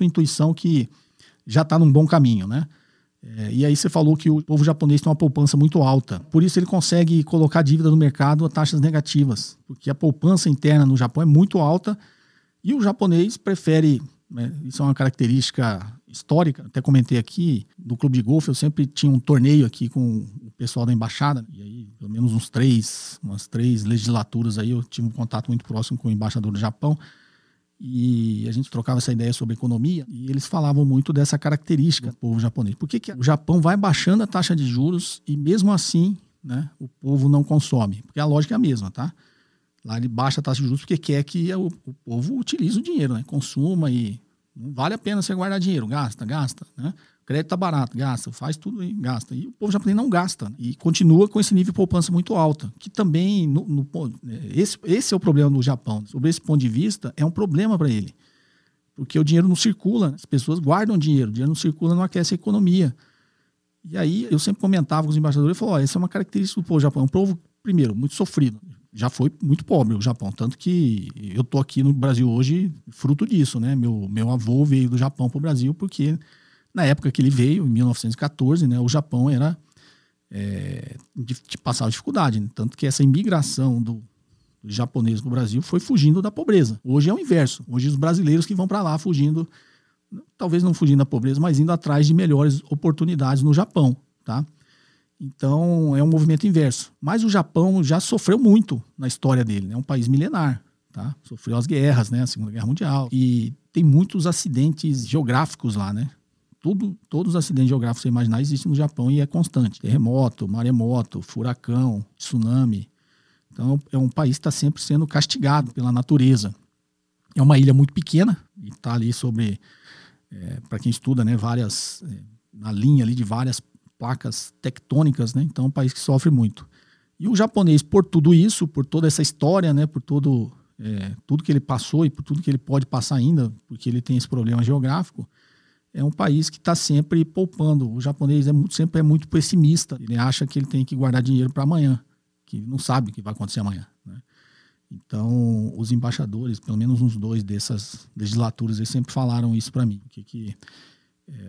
intuição que já está num bom caminho, né? E aí você falou que o povo japonês tem uma poupança muito alta. Por isso ele consegue colocar dívida no mercado a taxas negativas, porque a poupança interna no Japão é muito alta. E o japonês prefere, né, isso é uma característica histórica, até comentei aqui, do clube de golfe eu sempre tinha um torneio aqui com o pessoal da embaixada, e aí pelo menos umas três legislaturas aí eu tive um contato muito próximo com o embaixador do Japão, e a gente trocava essa ideia sobre economia, e eles falavam muito dessa característica do povo japonês. Por que o Japão vai baixando a taxa de juros e mesmo assim, né, o povo não consome? Porque a lógica é a mesma, tá? Lá ele baixa a taxa de juros porque quer que o povo utilize o dinheiro, né? Consuma, e não vale a pena você guardar dinheiro. Gasta, né? O crédito tá barato, gasta, faz tudo aí, gasta. E o povo japonês não gasta, né? E continua com esse nível de poupança muito alta, que também, esse é o problema do Japão. Sobre esse ponto de vista, é um problema para ele, porque o dinheiro não circula, né? As pessoas guardam o dinheiro não circula, não aquece a economia. E aí eu sempre comentava com os embaixadores, eu falava, essa é uma característica do povo japonês, um povo, primeiro, muito sofrido. Já foi muito pobre o Japão, tanto que eu tô aqui no Brasil hoje fruto disso, né? Meu avô veio do Japão pro Brasil porque na época que ele veio, em 1914, né, o Japão era passava dificuldade, né? Tanto que essa imigração do japonês no Brasil foi fugindo da pobreza. Hoje é o inverso. Hoje os brasileiros que vão para lá fugindo, talvez não fugindo da pobreza, mas indo atrás de melhores oportunidades no Japão, tá? Então, é um movimento inverso. Mas o Japão já sofreu muito na história dele. É um país milenar, tá? Sofreu as guerras, né? A Segunda Guerra Mundial. E tem muitos acidentes geográficos lá, né? Todos os acidentes geográficos que você imaginar existem no Japão e é constante. Terremoto, maremoto, furacão, tsunami. Então, é um país que está sempre sendo castigado pela natureza. É uma ilha muito pequena e está ali sobre... para quem estuda, né, várias... na linha ali de várias placas tectônicas, né? Então, é um país que sofre muito. E o japonês, por tudo isso, por toda essa história, né? Por tudo que ele passou e por tudo que ele pode passar ainda, porque ele tem esse problema geográfico, é um país que está sempre poupando. O japonês sempre é muito pessimista. Ele acha que ele tem que guardar dinheiro para amanhã, que não sabe o que vai acontecer amanhã, né? Então, os embaixadores, pelo menos uns dois dessas legislaturas, eles sempre falaram isso para mim,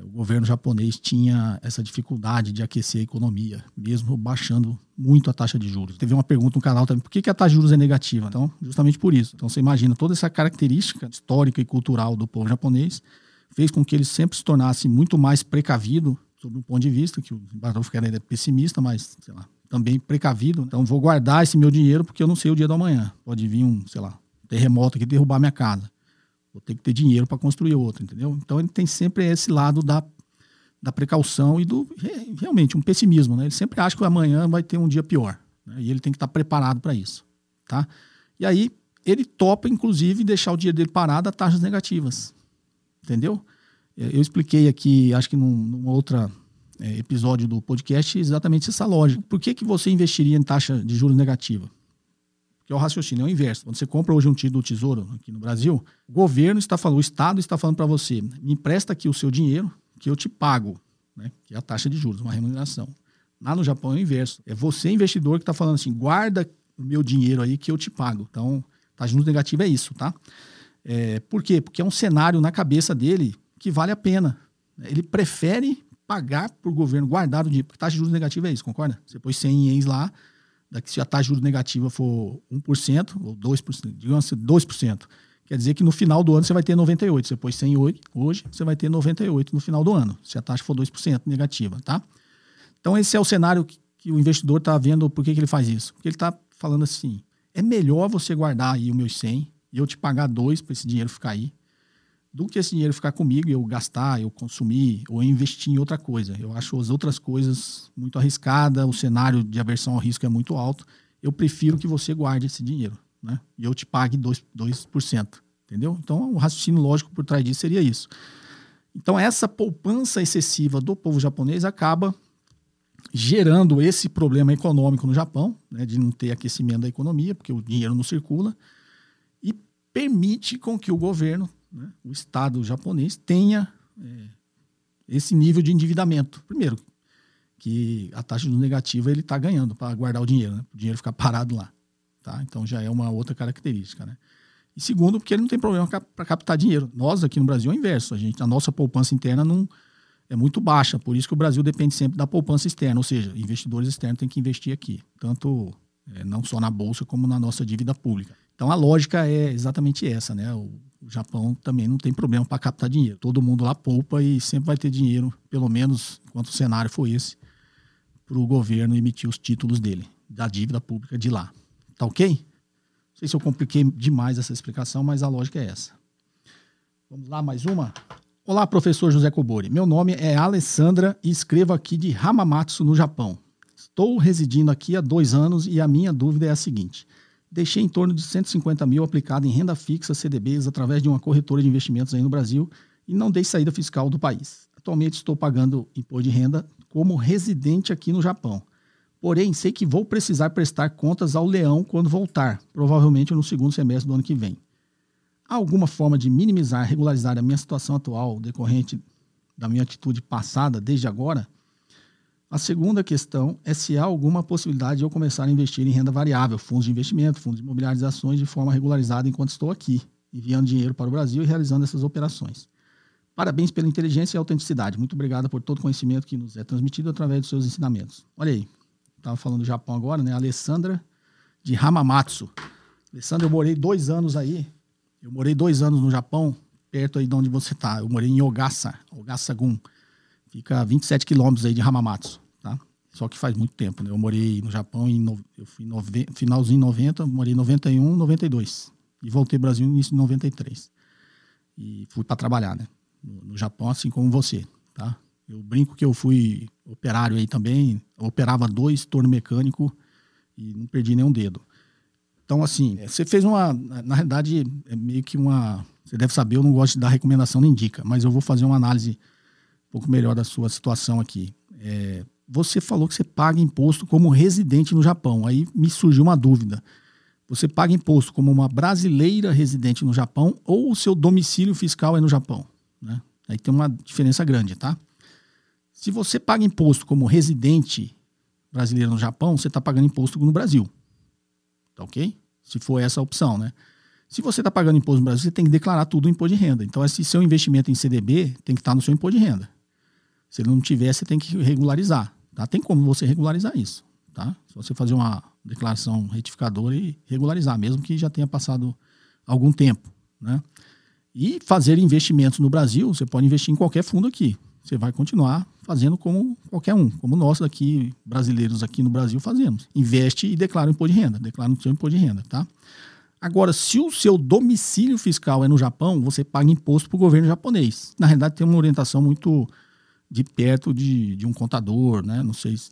o governo japonês tinha essa dificuldade de aquecer a economia, mesmo baixando muito a taxa de juros. Teve uma pergunta no canal também, por que a taxa de juros é negativa? Então, justamente por isso. Então, você imagina, toda essa característica histórica e cultural do povo japonês fez com que ele sempre se tornasse muito mais precavido, sob um ponto de vista, que o Bartolfo era pessimista, mas, sei lá, também precavido. Então, vou guardar esse meu dinheiro porque eu não sei o dia do amanhã. Pode vir um terremoto aqui derrubar minha casa. Vou ter que ter dinheiro para construir outro, entendeu? Então, ele tem sempre esse lado da precaução e realmente um pessimismo, né? Ele sempre acha que amanhã vai ter um dia pior, né? E ele tem que estar preparado para isso, tá? E aí, ele topa, inclusive, deixar o dinheiro dele parado a taxas negativas, entendeu? Eu expliquei aqui, acho que num outro episódio do podcast, exatamente essa lógica. Por que você investiria em taxa de juros negativa? Que é o raciocínio, é o inverso. Quando você compra hoje um título do Tesouro aqui no Brasil, o governo está falando, o Estado está falando para você, me empresta aqui o seu dinheiro que eu te pago, né? Que é a taxa de juros, uma remuneração. Lá no Japão é o inverso. É você, investidor, que está falando assim, guarda o meu dinheiro aí que eu te pago. Então, taxa de juros negativa é isso, tá? Por quê? Porque é um cenário na cabeça dele que vale a pena. Ele prefere pagar para o governo guardar o dinheiro, porque taxa de juros negativa é isso, concorda? Você põe 100 ienes lá, daqui se a taxa de juros negativa for 1% ou 2%, digamos assim, 2%, quer dizer que no final do ano você vai ter 98. Você pôs 100 hoje, você vai ter 98 no final do ano, se a taxa for 2% negativa, tá? Então, esse é o cenário que o investidor está vendo. Por que ele faz isso? Porque ele está falando assim, é melhor você guardar aí os meus 100 e eu te pagar 2 para esse dinheiro ficar aí, do que esse dinheiro ficar comigo e eu gastar, eu consumir ou eu investir em outra coisa. Eu acho as outras coisas muito arriscadas, o cenário de aversão ao risco é muito alto. Eu prefiro que você guarde esse dinheiro, né? E eu te pague 2%, entendeu? Então, o raciocínio lógico por trás disso seria isso. Então, essa poupança excessiva do povo japonês acaba gerando esse problema econômico no Japão, né? De não ter aquecimento da economia, porque o dinheiro não circula, e permite com que o governo, né, o Estado japonês, tenha esse nível de endividamento. Primeiro, que a taxa de negativa ele está ganhando para guardar o dinheiro, né? O dinheiro ficar parado lá, tá? Então, já é uma outra característica, né? E segundo, porque ele não tem problema para captar dinheiro. Nós, aqui no Brasil, é o inverso. A nossa poupança interna não é muito baixa. Por isso que o Brasil depende sempre da poupança externa. Ou seja, investidores externos têm que investir aqui. Tanto não só na Bolsa, como na nossa dívida pública. Então, a lógica é exatamente essa, né? O Japão também não tem problema para captar dinheiro. Todo mundo lá poupa e sempre vai ter dinheiro, pelo menos enquanto o cenário for esse, para o governo emitir os títulos dele, da dívida pública de lá. Tá ok? Não sei se eu compliquei demais essa explicação, mas a lógica é essa. Vamos lá, mais uma? Olá, professor José Kobori. Meu nome é Alessandra e escrevo aqui de Hamamatsu, no Japão. Estou residindo aqui há 2 anos e a minha dúvida é a seguinte... Deixei em torno de 150 mil aplicado em renda fixa, CDBs, através de uma corretora de investimentos aí no Brasil e não dei saída fiscal do país. Atualmente estou pagando imposto de renda como residente aqui no Japão. Porém, sei que vou precisar prestar contas ao leão quando voltar, provavelmente no segundo semestre do ano que vem. Há alguma forma de minimizar, regularizar a minha situação atual decorrente da minha atitude passada desde agora? A segunda questão é se há alguma possibilidade de eu começar a investir em renda variável, fundos de investimento, fundos imobiliários e ações de forma regularizada enquanto estou aqui, enviando dinheiro para o Brasil e realizando essas operações. Parabéns pela inteligência e autenticidade. Muito obrigado por todo o conhecimento que nos é transmitido através dos seus ensinamentos. Olha aí, estava falando do Japão agora, né? Alessandra de Hamamatsu. Alessandra, eu morei 2 anos aí. Eu morei 2 anos no Japão, perto aí de onde você está. Eu morei em Ogasagun. Fica a 27 quilômetros aí de Hamamatsu. Tá? Só que faz muito tempo, né? Eu morei no Japão, eu fui finalzinho em 90, morei em 91, 92. E voltei ao Brasil no início de 93. E fui para trabalhar, né? No Japão, assim como você. tá? Eu brinco que eu fui operário aí também, eu operava 2 torno mecânico e não perdi nenhum dedo. Então, assim, você fez uma... Na realidade, é meio que uma... Você deve saber, eu não gosto de dar recomendação nem dica, mas eu vou fazer uma análise um pouco melhor da sua situação aqui. Você falou que você paga imposto como residente no Japão. Aí me surgiu uma dúvida. Você paga imposto como uma brasileira residente no Japão ou o seu domicílio fiscal é no Japão, né? Aí tem uma diferença grande, tá? Se você paga imposto como residente brasileiro no Japão, você está pagando imposto no Brasil. Tá ok? Se for essa a opção, né? Se você está pagando imposto no Brasil, você tem que declarar tudo o imposto de renda. Então, esse seu investimento em CDB tem que estar no seu imposto de renda. Se ele não tiver, você tem que regularizar, tá? Tem como você regularizar isso, tá? Só você fazer uma declaração retificadora e regularizar, mesmo que já tenha passado algum tempo, né? E fazer investimentos no Brasil, você pode investir em qualquer fundo aqui. Você vai continuar fazendo como qualquer um, como nós aqui, brasileiros aqui no Brasil, fazemos. Investe e declara o imposto de renda, declara o seu imposto de renda, tá? Agora, se o seu domicílio fiscal é no Japão, você paga imposto para o governo japonês. Na realidade, tem uma orientação muito de perto de um contador, né? Não sei se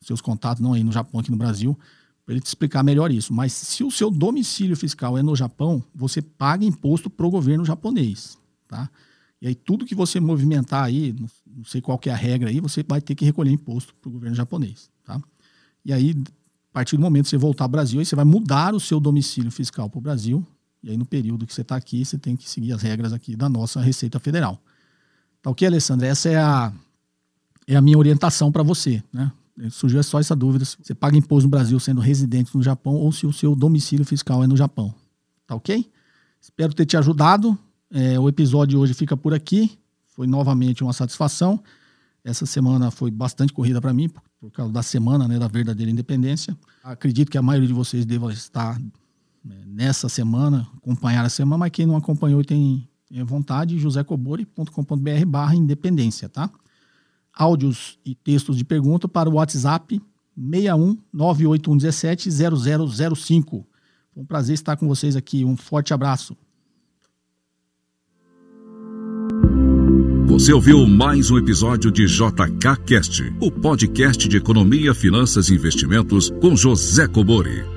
seus contatos não aí no Japão, aqui no Brasil, para ele te explicar melhor isso. Mas se o seu domicílio fiscal é no Japão, você paga imposto para o governo japonês, tá? E aí tudo que você movimentar aí, não sei qual que é a regra aí, você vai ter que recolher imposto para o governo japonês, tá? E aí, a partir do momento que você voltar ao Brasil, aí você vai mudar o seu domicílio fiscal para o Brasil, e aí no período que você está aqui, você tem que seguir as regras aqui da nossa Receita Federal. Tá ok, Alessandra? Essa é a minha orientação para você, né? Surgiu só essa dúvida, se você paga imposto no Brasil sendo residente no Japão ou se o seu domicílio fiscal é no Japão, tá ok? Espero ter te ajudado. O episódio de hoje fica por aqui. Foi novamente uma satisfação. Essa semana foi bastante corrida para mim, por causa da semana, né, da verdadeira independência. Acredito que a maioria de vocês deva estar, né, nessa semana, acompanhar a semana, mas quem não acompanhou tem vontade, josekobori.com.br/independência, tá? Áudios e textos de pergunta para o WhatsApp 61981170005. Foi um prazer estar com vocês aqui. Um forte abraço. Você ouviu mais um episódio de JKCast, o podcast de Economia, Finanças e Investimentos com José Kobori.